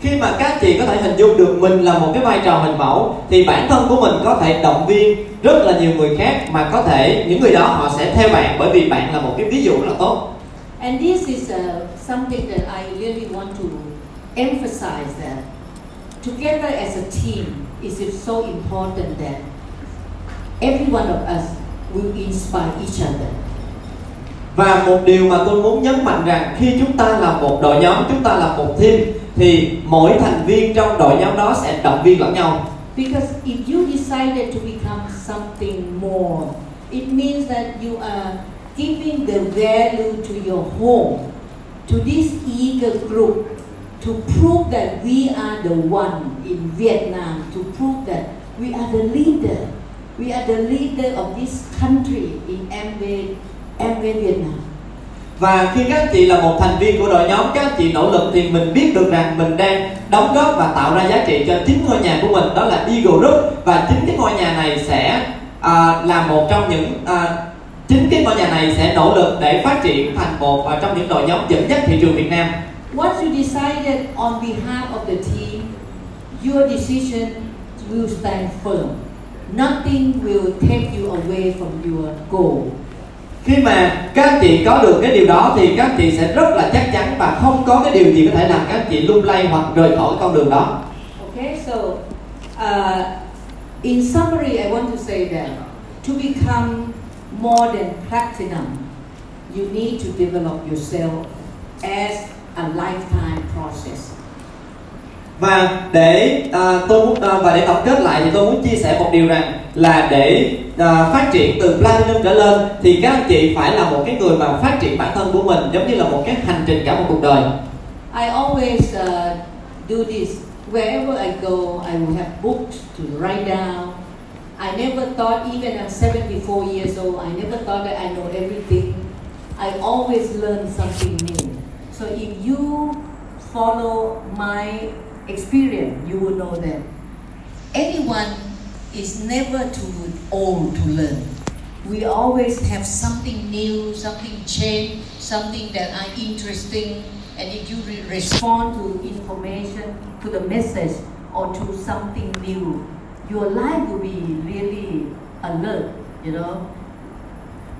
Khi mà các chị có thể hình dung được mình là một cái vai trò hình mẫu thì bản thân của mình có thể động viên rất là nhiều người khác, mà có thể những người đó họ sẽ theo bạn bởi vì bạn là một cái ví dụ rất là tốt. And this is uh, something that I really want to emphasize that together as a team is so important that every one of us will inspire each other. Và một điều mà tôi muốn nhấn mạnh rằng khi chúng ta là một đội nhóm, chúng ta là một team thì mỗi thành viên trong đội nhóm đó sẽ động viên lẫn nhau. Because if you decided to become something more, it means that you are giving the value to your home, to this eager group, to prove that we are the one in Vietnam, to prove that we are the leader, we are the leader of this country in Amway, Amway Vietnam. Và khi các chị là một thành viên của đội nhóm, các chị nỗ lực thì mình biết được rằng mình đang đóng góp và tạo ra giá trị cho chính ngôi nhà của mình, đó là Eagle Group. Và chính cái ngôi nhà này sẽ uh, là một trong những uh, chính cái ngôi nhà này sẽ nỗ lực để phát triển thành một uh, trong những đội nhóm dẫn dắt thị trường Việt Nam. Once you decided on behalf of the team, your decision will stand firm. Nothing will take you away from your goal. Khi mà các chị có được cái điều đó thì các chị sẽ rất là chắc chắn và không có cái điều gì có thể làm các chị lung lay hoặc rời khỏi con đường đó. Okay, so uh, in summary, I want to say that to become more than platinum, you need to develop yourself as a lifetime process. Và để uh, tôi muốn uh, và để tổng kết lại thì tôi muốn chia sẻ một điều rằng là để uh, phát triển từ platinum trở lên thì các anh chị phải là một cái người mà phát triển bản thân của mình giống như là một cái hành trình cả một cuộc đời. I always uh, do this. Wherever I go, I would have booked to write down. I never thought, even I'm seventy-four years old, I never thought that I know everything. I always learn something new. So if you follow my experience, you will know that anyone is never too old to learn. We always have something new, something changed, something that are interesting. And if you respond to information, to the message, or to something new, your life will be really alert, you know.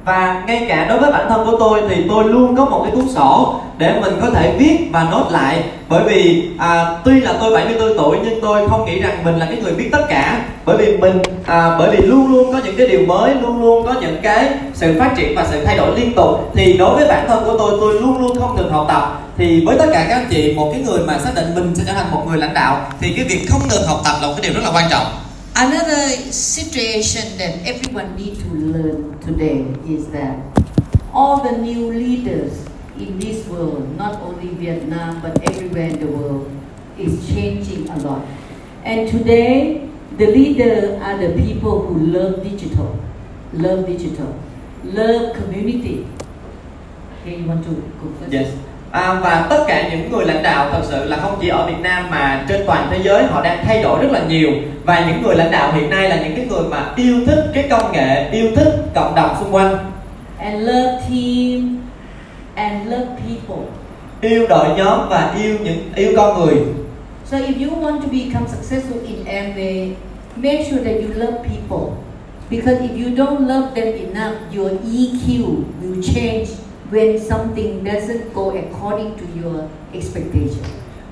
Và ngay cả đối với bản thân của tôi thì tôi luôn có một cái cuốn sổ để mình có thể viết và nốt lại. Bởi vì à, tuy là tôi bảy mươi tư tuổi nhưng tôi không nghĩ rằng mình là cái người biết tất cả. Bởi vì mình à, bởi vì luôn luôn có những cái điều mới, luôn luôn có những cái sự phát triển và sự thay đổi liên tục. Thì đối với bản thân của tôi, tôi luôn luôn không ngừng học tập. Thì với tất cả các anh chị, một cái người mà xác định mình sẽ trở thành một người lãnh đạo thì cái việc không ngừng học tập là một cái điều rất là quan trọng. Another situation that everyone needs to learn today is that all the new leaders in this world, not only Vietnam but everywhere in the world, is changing a lot. And today, the leaders are the people who love digital, love digital, love community. Okay, you want to go first? Yes. À, và tất cả những người lãnh đạo thật sự là không chỉ ở Việt Nam mà trên toàn thế giới họ đang thay đổi rất là nhiều. Và những người lãnh đạo hiện nay là những cái người mà yêu thích cái công nghệ, yêu thích cộng đồng xung quanh. And love team and love people. Yêu đội nhóm và yêu những yêu con người. So if you want to become successful in Amway, make sure that you love people. Because if you don't love them enough, your E Q will change when something doesn't go according to your expectation.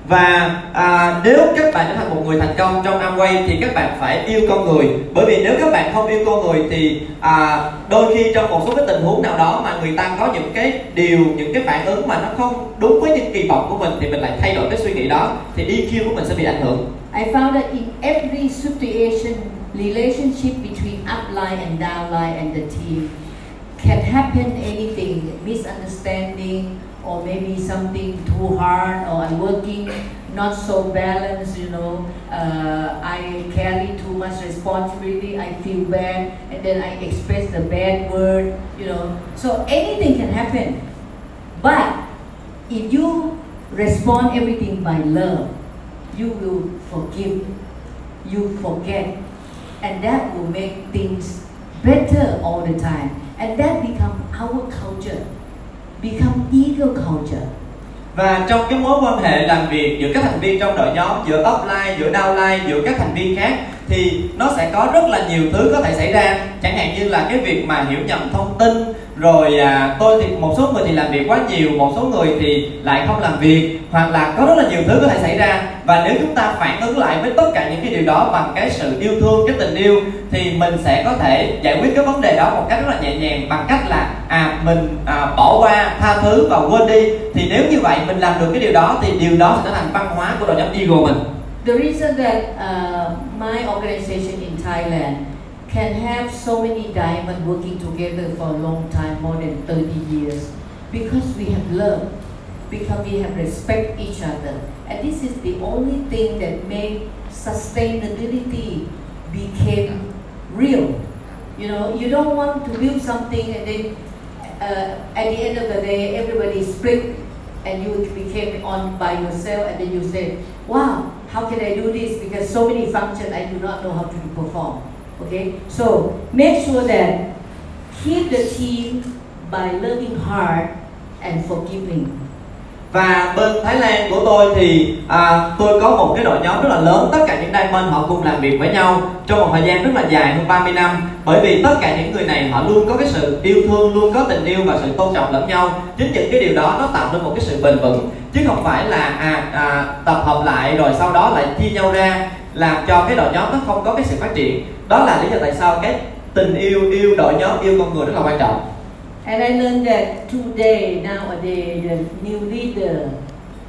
Và à, nếu các bạn trở thành một người thành công trong Amway thì các bạn phải yêu con người. Bởi vì nếu các bạn không yêu con người thì à, đôi khi trong một số cái tình huống nào đó mà người ta có những cái điều, những cái phản ứng mà nó không đúng với những kỳ vọng của mình thì mình lại thay đổi cái suy nghĩ đó, thì E Q của mình sẽ bị ảnh hưởng. I found that in every situation, relationship between upline and downline and the team can happen anything, misunderstanding, or maybe something too hard, or I'm working not so balanced, you know, uh, I carry too much responsibility, I feel bad, and then I express the bad word, you know. So anything can happen. But if you respond everything by love, you will forgive, you forget, and that will make things better all the time. And that become our culture, become eagle culture. Và trong cái mối quan hệ làm việc giữa các thành viên trong đội nhóm, giữa upline, giữa downline, giữa các thành viên khác thì nó sẽ có rất là nhiều thứ có thể xảy ra. Chẳng hạn như là cái việc mà hiểu nhầm thông tin, rồi à, tôi thì một số người thì làm việc quá nhiều, một số người thì lại không làm việc, hoặc là có rất là nhiều thứ có thể xảy ra. Và nếu chúng ta phản ứng lại với tất cả những cái điều đó bằng cái sự yêu thương, cái tình yêu, thì mình sẽ có thể giải quyết cái vấn đề đó một cách rất là nhẹ nhàng, bằng cách là à mình à, bỏ qua, tha thứ và quên đi. Thì nếu như vậy mình làm được cái điều đó thì điều đó sẽ trở thành văn hóa của đội nhóm Eagle mình. The reason that uh, my organization in Thailand can have so many diamonds working together for a long time, more than thirty years, because we have love, because we have respect each other. And this is the only thing that made sustainability became real. You know, you don't want to build something and then uh, at the end of the day, everybody split and you became on by yourself and then you say, wow, how can I do this? Because so many functions I do not know how to perform. Okay, so make sure that keep the team by loving hard and forgiving. Và bên Thái Lan của tôi thì à, tôi có một cái đội nhóm rất là lớn. Tất cả những diamond họ cùng làm việc với nhau trong một thời gian rất là dài, hơn ba mươi năm. Bởi vì tất cả những người này họ luôn có cái sự yêu thương, luôn có tình yêu và sự tôn trọng lẫn nhau. Chính những cái điều đó nó tạo nên một cái sự bền vững, chứ không phải là à, à, tập hợp lại rồi sau đó lại chia nhau ra, làm cho cái đội nhóm nó không có cái sự phát triển. Đó là lý do tại sao cái tình yêu, yêu đội nhóm, yêu con người rất là quan trọng. And I learned that today, nowadays, the new leader,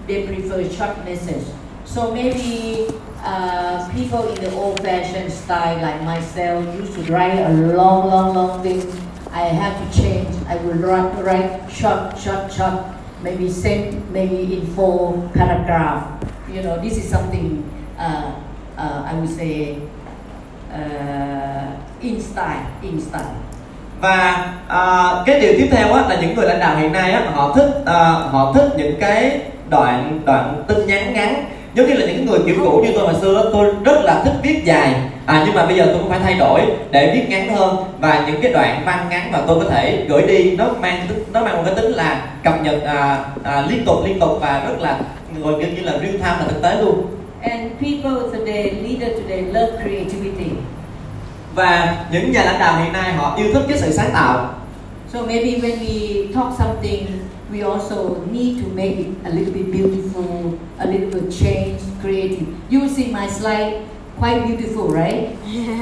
they prefer short message. So maybe uh, people in the old-fashioned style like myself used to write a long, long, long thing. I have to change. I will write short, short, short. Maybe same, maybe in four paragraph. you know, this is something uh, uh, I would say uh, in style, in style. Và uh, cái điều tiếp theo á, là những người lãnh đạo hiện nay á, họ thích uh, họ thích những cái đoạn đoạn tin nhắn ngắn. Giống như là những người kiểu cũ như tôi hồi xưa, tôi rất là thích viết dài, à, nhưng mà bây giờ tôi cũng phải thay đổi để viết ngắn hơn. Và những cái đoạn văn ngắn mà tôi có thể gửi đi, nó mang nó mang một cái tính là cập nhật à, à, liên tục liên tục và rất là gọi như là real time, là thực tế luôn. And people today, leader today love creativity. Và những nhà lãnh đạo hiện nay họ yêu thích cái sự sáng tạo. So maybe when we talk something, we also need to make it a little bit beautiful, a little bit change, creative. You see my slide, quite beautiful, right?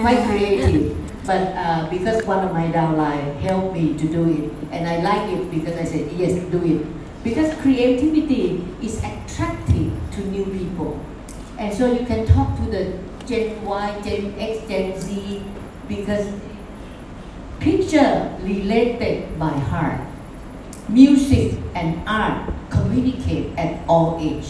Quite creative. But uh, because one of my downline helped me to do it, and I like it because I said, yes, do it. Because creativity is attractive to new people. And so you can talk to the Gen Y, Gen X, Gen Z, because picture related by heart. Music and art communicate at all age.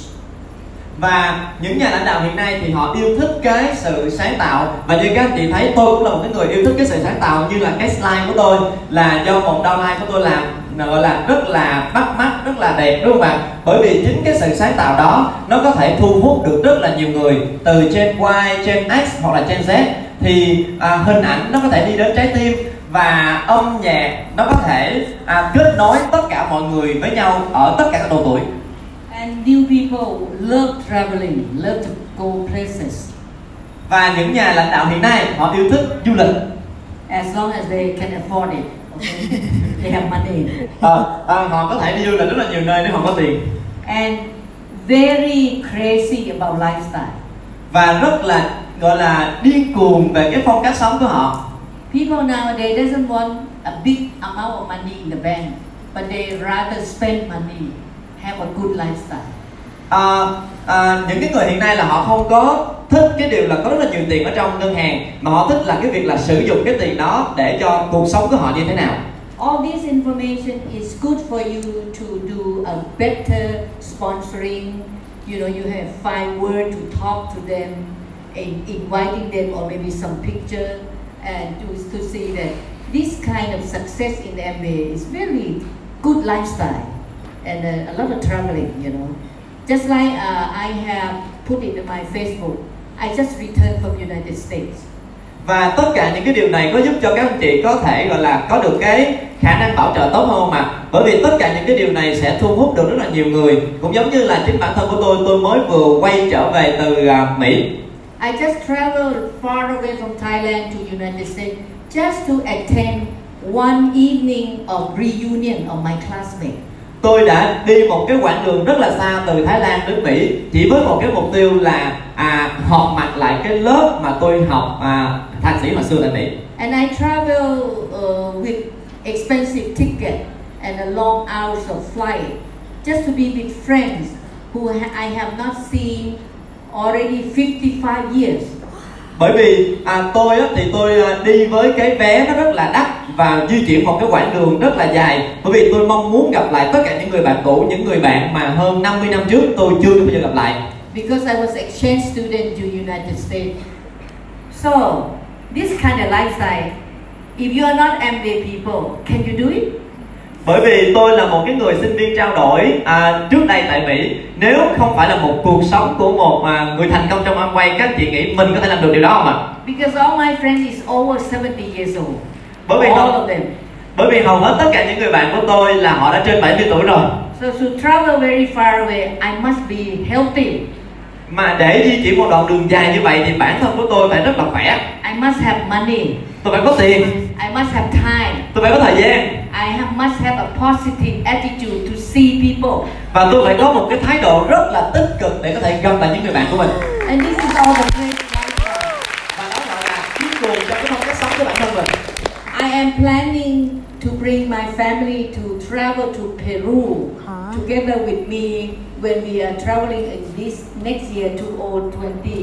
Và những nhà lãnh đạo hiện nay thì họ yêu thích cái sự sáng tạo. Và như các anh chị thấy, tôi cũng là một cái người yêu thích cái sự sáng tạo, như là cái slide của tôi là do một downline của tôi làm, gọi là rất là bắt mắt, rất là đẹp, đúng không ạ? Bởi vì chính cái sự sáng tạo đó nó có thể thu hút được rất là nhiều người từ Gen Y, Gen X hoặc là Gen Z. Thì à, hình ảnh nó có thể đi đến trái tim, và âm nhạc nó có thể à, kết nối tất cả mọi người với nhau ở tất cả các độ tuổi. And new people love traveling, love to go places. Và những nhà lãnh đạo hiện nay họ yêu thích du lịch. As long as they can afford it, okay? They have money. À, à, họ có thể đi du lịch rất là nhiều nơi nếu họ có tiền. And very crazy about lifestyle. Và rất là gọi là điên cuồng về cái phong cách sống của họ. People nowadays doesn't want a big amount of money in the bank, but they rather spend money, have a good lifestyle. Uh, uh, những cái người hiện nay là họ không có thích cái điều là có rất là nhiều tiền ở trong ngân hàng, mà họ thích là cái việc là sử dụng cái tiền đó để cho cuộc sống của họ như thế nào. All this information is good for you to do a better sponsoring. You know, you have five words to talk to them, in inviting them, or maybe some picture. And to, to see that this kind of success in the Amway is very good lifestyle and uh, a lot of traveling, you know. Just like uh, I have put it in my Facebook, I just returned from United States. Và tất cả những cái điều này có giúp cho các anh chị có thể gọi là có được cái khả năng bảo trợ tốt hơn mà. Bởi vì tất cả những cái điều này sẽ thu hút được rất là nhiều người. Cũng giống như là chính bản thân của tôi, tôi mới vừa quay trở về từ uh, Mỹ. I just traveled far away from Thailand to United States just to attend one evening of reunion of my classmates. Tôi đã đi một cái quãng đường rất là xa từ Thái Lan đến Mỹ chỉ với một cái mục tiêu là à, họp mặt lại cái lớp mà tôi học à, thạc sĩ hồi xưa tại Mỹ. And I travel uh, with expensive ticket and a long hours of flight just to be with friends who I have not seen already fifty-five years. Bởi vì à, tôi á, thì tôi à, đi với cái vé nó rất là đắt và di chuyển một cái quãng đường rất là dài. Bởi vì tôi mong muốn gặp lại tất cả những người bạn cũ, những người bạn mà hơn năm mươi năm trước tôi chưa bao giờ gặp lại. Because I was exchange student to United States. So, this kind of lifestyle, if you are not Amway people, can you do it? Bởi vì tôi là một cái người sinh viên trao đổi à, trước đây tại Mỹ. Nếu không phải là một cuộc sống của một à, người thành công trong Amway, các chị nghĩ mình có thể làm được điều đó không ạ? Because all my friends is over seventy years old. Bởi vì, all hầu, of them. Bởi vì hầu hết tất cả những người bạn của tôi là họ đã trên bảy mươi tuổi rồi. So to travel very far away, I must be healthy. Mà để di chuyển một đoạn đường dài như vậy thì bản thân của tôi phải rất là khỏe. I must have money. Tôi phải có tiền. I must have time. Tôi phải có thời gian. I have, must have a positive attitude to see people. Và tôi phải có một cái thái độ rất là tích cực để có thể gặp lại những người bạn của mình. And this is all the way. Và đó gọi là kiên cường trong cái phong cách sống của bản thân mình. I am planning to bring my family to travel to Peru together with me when we are traveling in this next year twenty twenty.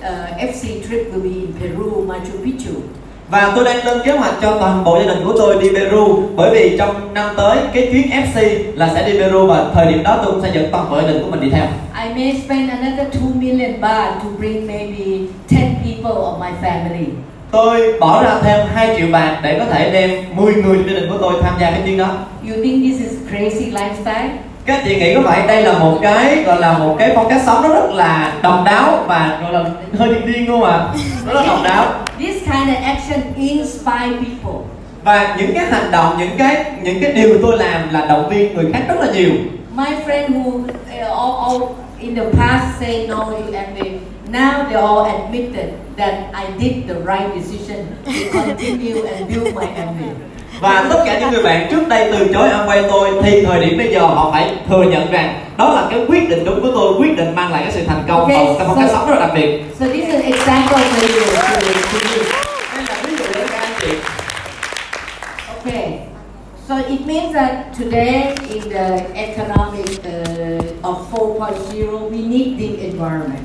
Uh, ép xê trip will be in Peru, Machu Picchu. Và tôi đang lên kế hoạch cho toàn bộ gia đình của tôi đi Peru. Bởi vì trong năm tới cái chuyến ép xê là sẽ đi Peru, và thời điểm đó tôi cũng sẽ dẫn toàn bộ gia đình của mình đi theo. I may spend another two million baht to bring maybe ten people of my family. Tôi bỏ ra thêm hai triệu bạc để có thể đem mười người trong gia đình của tôi tham gia cái chuyến đó. You think this is crazy lifestyle? Các chị nghĩ có phải đây là một cái gọi là một cái phong cách sống nó rất là độc đáo và gọi là hơi điên điên luôn mà. Nó rất độc đáo. This kind of action inspire people. Và những cái hành động, những cái những cái điều tôi làm là động viên người khác rất là nhiều. My friend who all, all in the past say no to Amway, now they all admitted that I did the right decision to continue and build my Amway. Và tất cả những người bạn trước đây từ chối Amway tôi thì thời điểm bây giờ họ phải thừa nhận rằng đó là cái quyết định đúng của tôi, quyết định mang lại cái sự thành công okay, và một so, cái sống rất là đặc biệt. So this is an example for you. Đây là ví dụ để các anh chị. Okay. So it means that today in the economic uh, of four point oh we need the environment.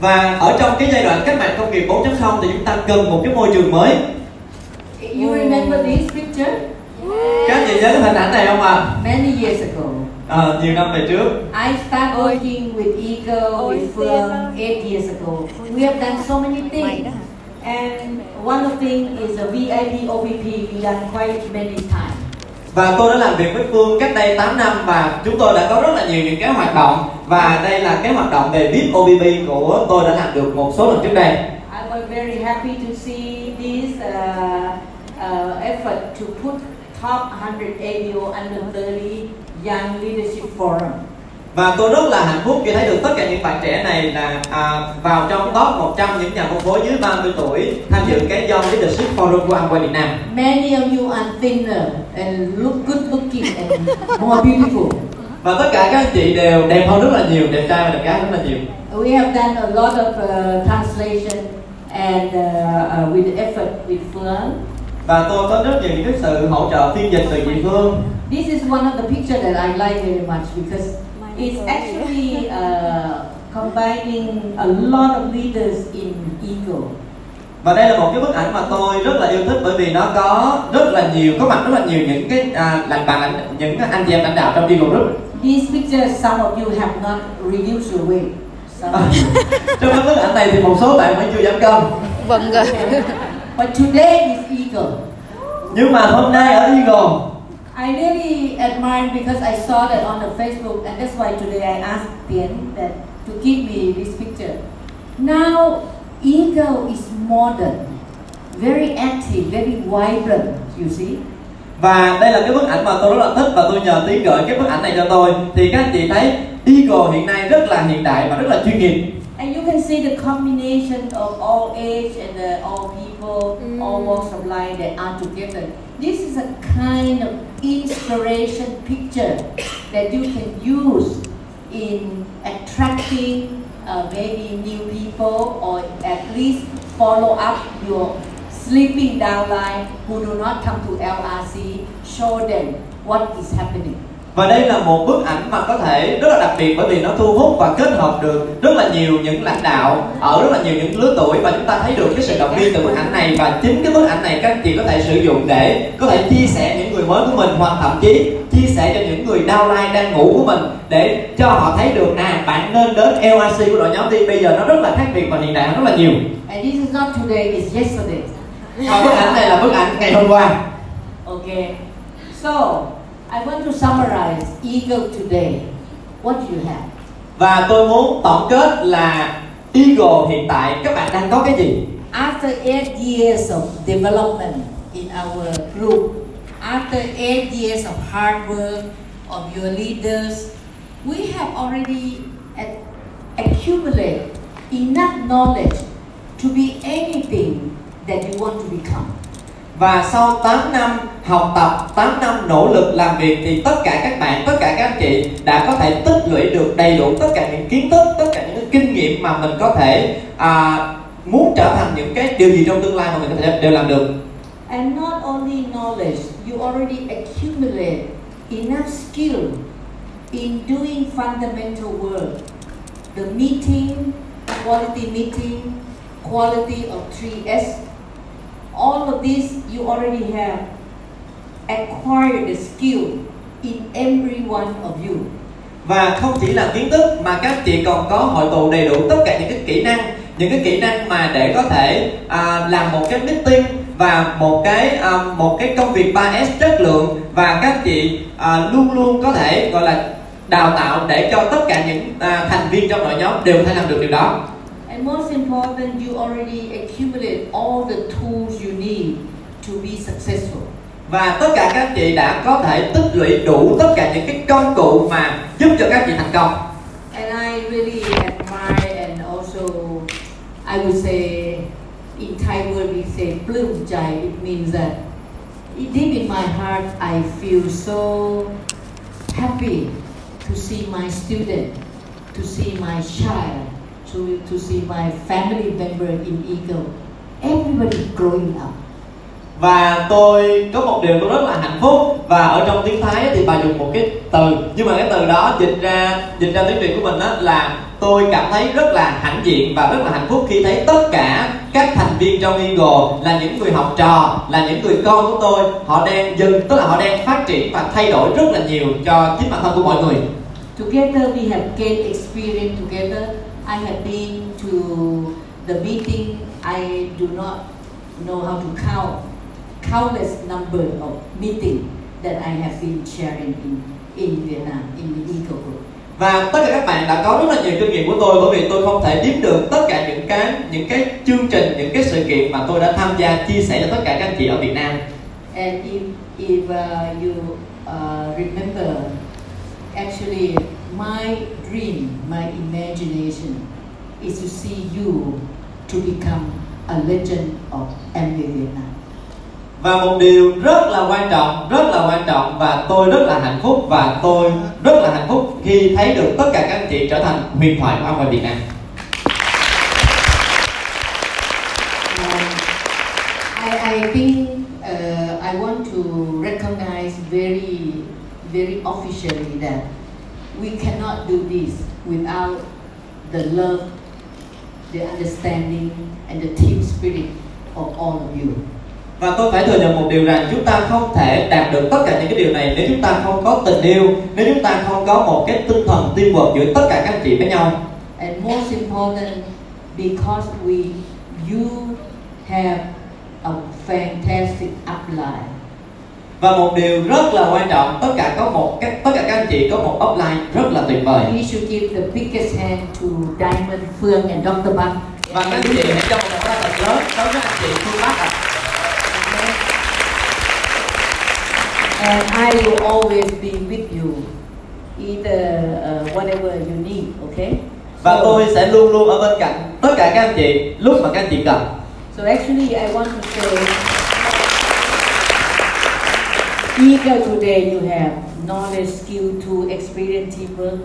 Và ở trong cái giai đoạn cách mạng công nghiệp bốn chấm không thì chúng ta cần một cái môi trường mới. You remember this picture? Các chị nhớ hình ảnh này không ạ? À? Many years ago. À, nhiều năm về trước. I started working with Eagle with Phương eight years ago. We have done so many things. And one of thing is a vip O P P we done quite many times. Và tôi đã làm việc với Phương cách đây tám năm và chúng tôi đã có rất là nhiều những cái hoạt động và đây là cái hoạt động về vip O P P của tôi đã làm được một số lần trước đây. I was very happy to see this uh, uh, effort to put top one hundred A B O under thirty young leadership forum. Và tôi rất là hạnh phúc khi thấy được tất cả những bạn trẻ này là à, vào trong top một trăm những nhà phân phối dưới ba mươi tuổi tham dự cái Young Leadership Forum của Amway Việt Nam. Many of you are thinner and look good looking and more beautiful. Và tất cả các anh chị đều đẹp hơn rất là nhiều, đẹp trai và đẹp gái rất là nhiều. We have done a lot of uh, translation and uh, uh, with effort with Phương. Và tôi có rất nhiều những sự hỗ trợ phiên dịch từ địa phương. This is one of the pictures that I like very much because it's actually uh, combining a lot of leaders in ego. Và đây là một cái bức ảnh mà tôi rất là yêu thích bởi vì nó có rất là nhiều, có mặt rất là nhiều những cái uh, lãnh bạn, những anh chị em lãnh đạo trong ego group. These pictures, some of you have not reduced your weight. Trong cái bức ảnh này thì một số bạn vẫn chưa giảm cân. Vâng rồi. But today is ego. Nhưng mà hôm nay ở ego. I really admired because I saw that on the Facebook and that's why today I asked Tien that to give me this picture. Now ego is modern, very active, very vibrant, you see. Và đây là cái bức ảnh mà tôi rất là thích và tôi nhờ Tien gửi cái bức ảnh này cho tôi thì các anh chị thấy ego hiện nay rất là hiện đại và rất là chuyên nghiệp. And you can see the combination of all age and uh, all people, mm. all walks of life that are together. This is a kind of inspiration picture that you can use in attracting uh, maybe new people or at least follow up your sleeping downline who do not come to L R C, show them what is happening. Và đây là một bức ảnh mà có thể rất là đặc biệt bởi vì nó thu hút và kết hợp được rất là nhiều những lãnh đạo ở rất là nhiều những lứa tuổi và chúng ta thấy được cái sự động viên từ bức ảnh này và chính cái bức ảnh này các anh chị có thể sử dụng để có thể chia sẻ những người mới của mình hoặc thậm chí chia sẻ cho những người downline đang ngủ của mình để cho họ thấy được à bạn nên đến L R C của đội nhóm đi bây giờ nó rất là khác biệt và hiện đại rất là nhiều. And this is not today, it's yesterday. Và bức ảnh này là bức ảnh ngày hôm qua. Okay. So I want to summarize ego today. What you have? Và tôi muốn tổng kết là ego hiện tại các bạn đang có cái gì? After eight years of development in our group, after eight years of hard work of your leaders, we have already accumulated enough knowledge to be anything that you want to become. Và sau tám năm học tập, tám năm nỗ lực làm việc thì tất cả các bạn, tất cả các anh chị đã có thể tích lũy được đầy đủ tất cả những kiến thức, tất cả những kinh nghiệm mà mình có thể à, muốn trở thành những cái điều gì trong tương lai mà mình có thể đều làm được. And not only knowledge, you already accumulate enough skill in doing fundamental work. The meeting, quality meeting, quality of three S. All of this you already have acquired the skill in every one of you. Và không chỉ là kiến thức mà các chị còn có hội tụ đầy đủ tất cả những cái kỹ năng, những cái kỹ năng mà để có thể à, làm một cái meeting và một cái à, một cái công việc ba S chất lượng. Và các chị à, luôn luôn có thể gọi là đào tạo để cho tất cả những à, thành viên trong đội nhóm đều có thể làm được điều đó. And most important, you already accumulate all the tools you need to be successful. Và tất cả các chị đã có thể tích lũy đủ tất cả những cái công cụ mà giúp cho các chị thành công. And I really admire and also I would say in Thai word we say bloom jai. It means that deep in my heart I feel so happy to see my student, to see my child, to to see my family member in Eagle. Everybody growing up. Và tôi có một điều tôi rất là hạnh phúc, và ở trong tiếng Thái thì bà dùng một cái từ, nhưng mà cái từ đó dịch ra dịch ra tiếng Việt của mình đó là tôi cảm thấy rất là hãnh diện và rất là hạnh phúc khi thấy tất cả các thành viên trong Eagle là những người học trò, là những người con của tôi, họ đang dần tức là họ đang phát triển và thay đổi rất là nhiều cho chính bản thân của mọi người. Together we have gained experience together. I have been to the meeting. I do not know how to count. Countless number of meeting that I have been sharing in in Vietnam in the Eco Group. Và tất cả các bạn đã có rất là nhiều kinh nghiệm của tôi, bởi vì tôi không thể đếm được tất cả những cái những cái chương trình, những cái sự kiện mà tôi đã tham gia chia sẻ cho tất cả các anh chị ở Việt Nam. And if if uh, you uh, remember, actually my dream, my imagination is to see you to become a legend of Amway Vietnam. Và một điều rất là quan trọng, rất là quan trọng và tôi rất là hạnh phúc và tôi rất là hạnh phúc khi thấy được tất cả các anh chị trở thành huyền thoại của Amway Việt Nam. I I think uh, I want to recognize very very officially that we cannot do this without the love, the understanding and the team spirit of all of you. Và tôi phải thừa nhận một điều rằng chúng ta không thể đạt được tất cả những cái điều này nếu chúng ta không có tình yêu, nếu chúng ta không có một cái tinh thần teamwork giữa tất cả các anh chị với nhau. And most important, because we you have a fantastic upline. Và một điều rất là quan trọng, tất cả có một các tất cả các anh chị có một upline rất là tuyệt vời. We should give the biggest hand to Diamond, Phương and Doctor Bach. Và các anh chị hãy cho một cái thật lớn đối với anh chị Phương Bach ạ. And I will always be with you, either uh, whatever you need, okay? Và so, tôi sẽ luôn luôn ở bên cạnh tất cả các anh chị lúc mà các anh chị cần. So actually, I want to say, Eagle today you have knowledge, skill, to experience, teamwork,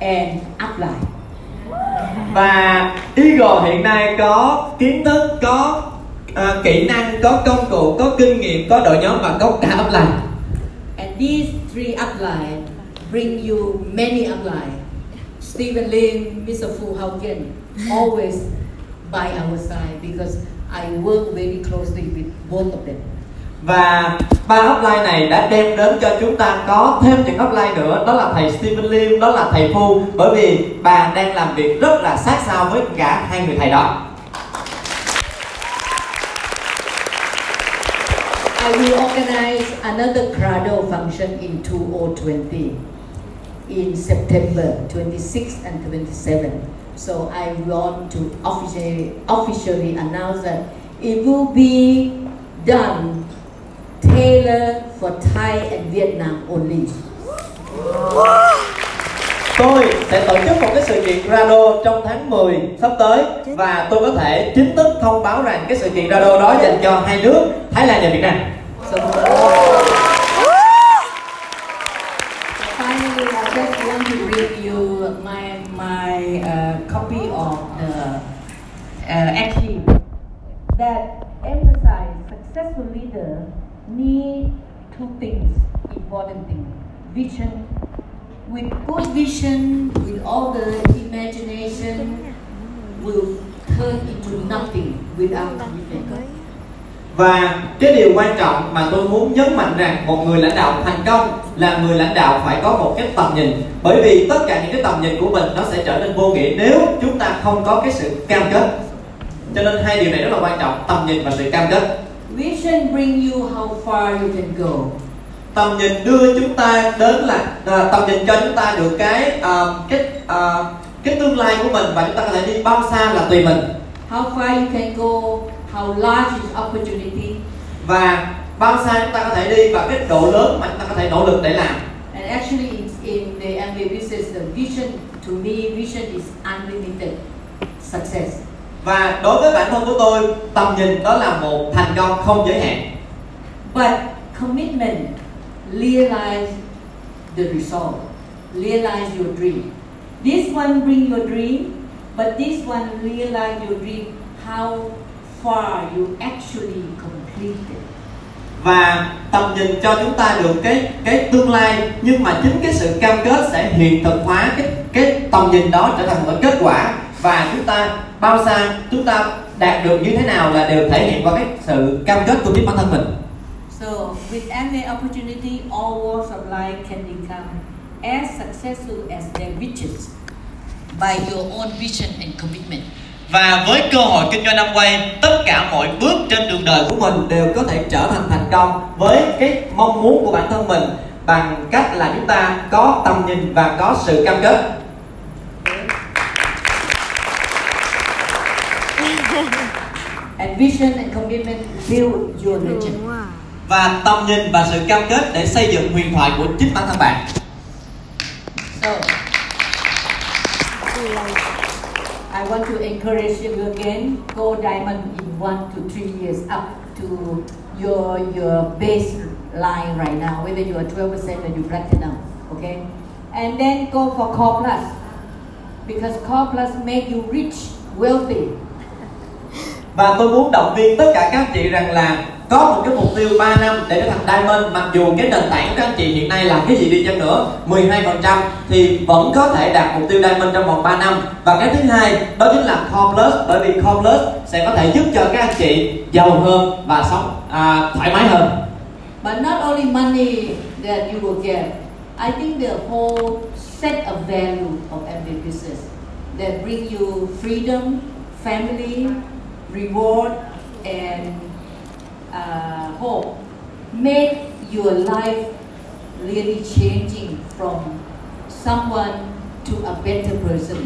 and apply. Và Eagle hiện nay có kiến thức, có uh, kỹ năng, có công cụ, có kinh nghiệm, có đội nhóm và có cả apply. These three upline bring you many upline. Stephen Lim, Mister Fu Haugen, always by our side because I work very closely with both of them. Và ba upline này đã đem đến cho chúng ta có thêm những upline nữa, đó là thầy Stephen Lim, đó là thầy Fu, bởi vì bà đang làm việc rất là sát sao với cả hai người thầy đó. I will organize another Grado function in twenty twenty, in September twenty-sixth and twenty-seventh. So I want to officially, officially announce that it will be done tailored for Thai and Vietnam only. Tôi sẽ tổ chức một cái sự kiện Grado trong tháng mười sắp tới và tôi có thể chính thức thông báo rằng cái sự kiện Grado đó dành cho hai nước Thái Lan và Việt Nam. So, so finally, I just want to read you my my uh, copy of the uh, essay that emphasizes successful leader need two things, important things: vision. With good vision, with all the imagination, will turn into nothing without commitment. Và cái điều quan trọng mà tôi muốn nhấn mạnh rằng một người lãnh đạo thành công là người lãnh đạo phải có một cái tầm nhìn. Bởi vì tất cả những cái tầm nhìn của mình nó sẽ trở nên vô nghĩa nếu chúng ta không có cái sự cam kết. Cho nên hai điều này rất là quan trọng, tầm nhìn và sự cam kết. Vision bring you how far you can go. Tầm nhìn đưa chúng ta đến là, là tầm nhìn cho chúng ta được cái uh, cái, uh, cái tương lai của mình và chúng ta có thể đi bao xa là tùy mình. How far you can go, how large is opportunity. Và bao xa chúng ta có thể đi và cái độ lớn mà chúng ta có thể nỗ lực để làm. And actually in the Amway business, the vision to me, vision is unlimited success. Và đối với bản thân của tôi, tầm nhìn đó là một thành công không giới hạn. But commitment, realize the result, realize your dream. This one bring your dream, but this one realize your dream how far you actually complete it. Và tầm nhìn cho chúng ta được cái cái tương lai, nhưng mà chính cái sự cam kết sẽ hiện thực hóa cái cái tầm nhìn đó trở thành một kết quả. Và chúng ta bao xa, chúng ta đạt được như thế nào là đều thể hiện qua cái sự cam kết của chính bản thân mình. So with any opportunity, all walks of life can become as successful as their riches by your own vision and commitment. Và với cơ hội kinh doanh Amway, tất cả mọi bước trên đường đời của mình đều có thể trở thành thành công với cái mong muốn của bản thân mình bằng cách là chúng ta có tầm nhìn và có sự cam kết. And vision and commitment build your legend. Và tầm nhìn và sự cam kết để xây dựng huyền thoại của chính bản thân bạn. So, I want to encourage you again. Go Diamond in one to three years up to your your baseline right now, whether you are twelve percent or you platinum, okay? And then go for Core Plus, because Core Plus make you rich, wealthy. Và tôi muốn động viên tất cả các anh chị rằng là có một cái mục tiêu ba năm để trở thành Diamond. Mặc dù cái nền tảng của các anh chị hiện nay là cái gì đi chăng nữa, mười hai phần trăm thì vẫn có thể đạt mục tiêu Diamond trong vòng ba năm. Và cái thứ hai đó chính là Core Plus, bởi vì Core Plus sẽ có thể giúp cho các anh chị giàu hơn và sống à, thoải mái hơn. But not only money that you will get, I think the whole set of value of every business that bring you freedom, family, reward and uh, hope make your life really changing from someone to a better person.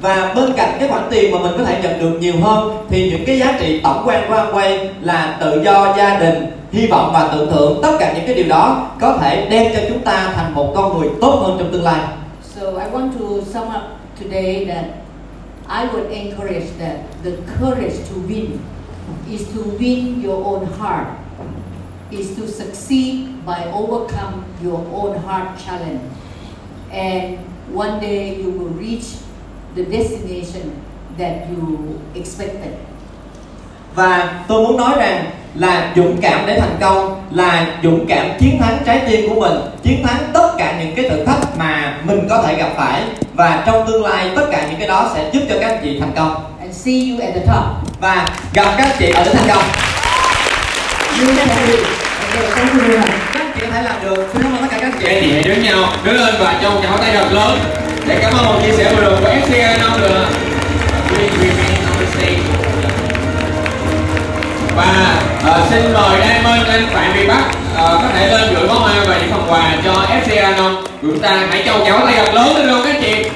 Và bên cạnh cái khoản tiền mà mình có thể nhận được nhiều hơn thì những cái giá trị tổng quan của Amway là tự do, gia đình, hy vọng và tự thưởng. Tất cả những cái điều đó có thể đem cho chúng ta thành một con người tốt hơn trong tương lai. So I want to sum up today that I would encourage that the courage to win is to win your own heart, is to succeed by overcome your own heart challenge. And one day you will reach the destination that you expected. Và tôi muốn nói rằng là dũng cảm để thành công là dũng cảm chiến thắng trái tim của mình, chiến thắng tất cả những cái thử thách mà mình có thể gặp phải, và trong tương lai tất cả những cái đó sẽ giúp cho các anh chị thành công. And see you at the top. Và gặp các anh chị ở đỉnh thành công. Các anh chị có thể làm được. Xin cảm ơn tất cả các anh chị. Anh chị hãy đứng nhau, đứng lên và cho một tràng pháo tay thật lớn để cảm ơn chia sẻ vừa rồi của ép xê a năm nữa. Và uh, xin mời Diamond lên Phạm Việt Bắc uh, có thể lên gửi bó hoa và những phần quà cho ép xê a Nông. Chúng ta hãy cho cháu tay thật lớn lên luôn các chị.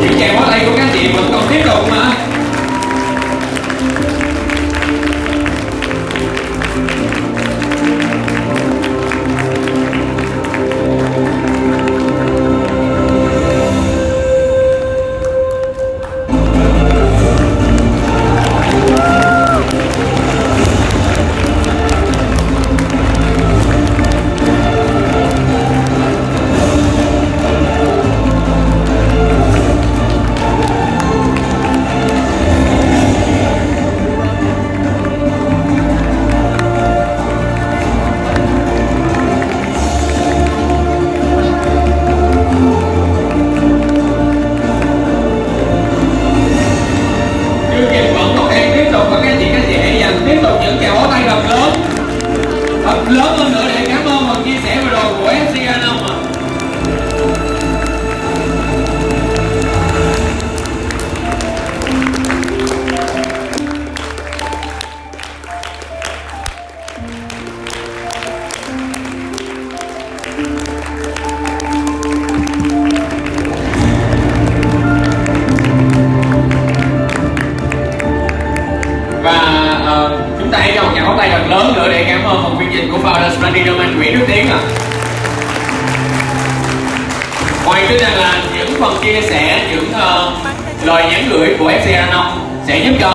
Những chàng bó tay của các chị vẫn còn tiếp tục mà. lớn nữa để cảm ơn một chương trình của Founders Platinum anh Nguyễn Đức Tiến ạ. À. Ngoài tính rằng là những phần chia sẻ, những uh, lời nhắn gửi của ép xê a Nông sẽ giúp cho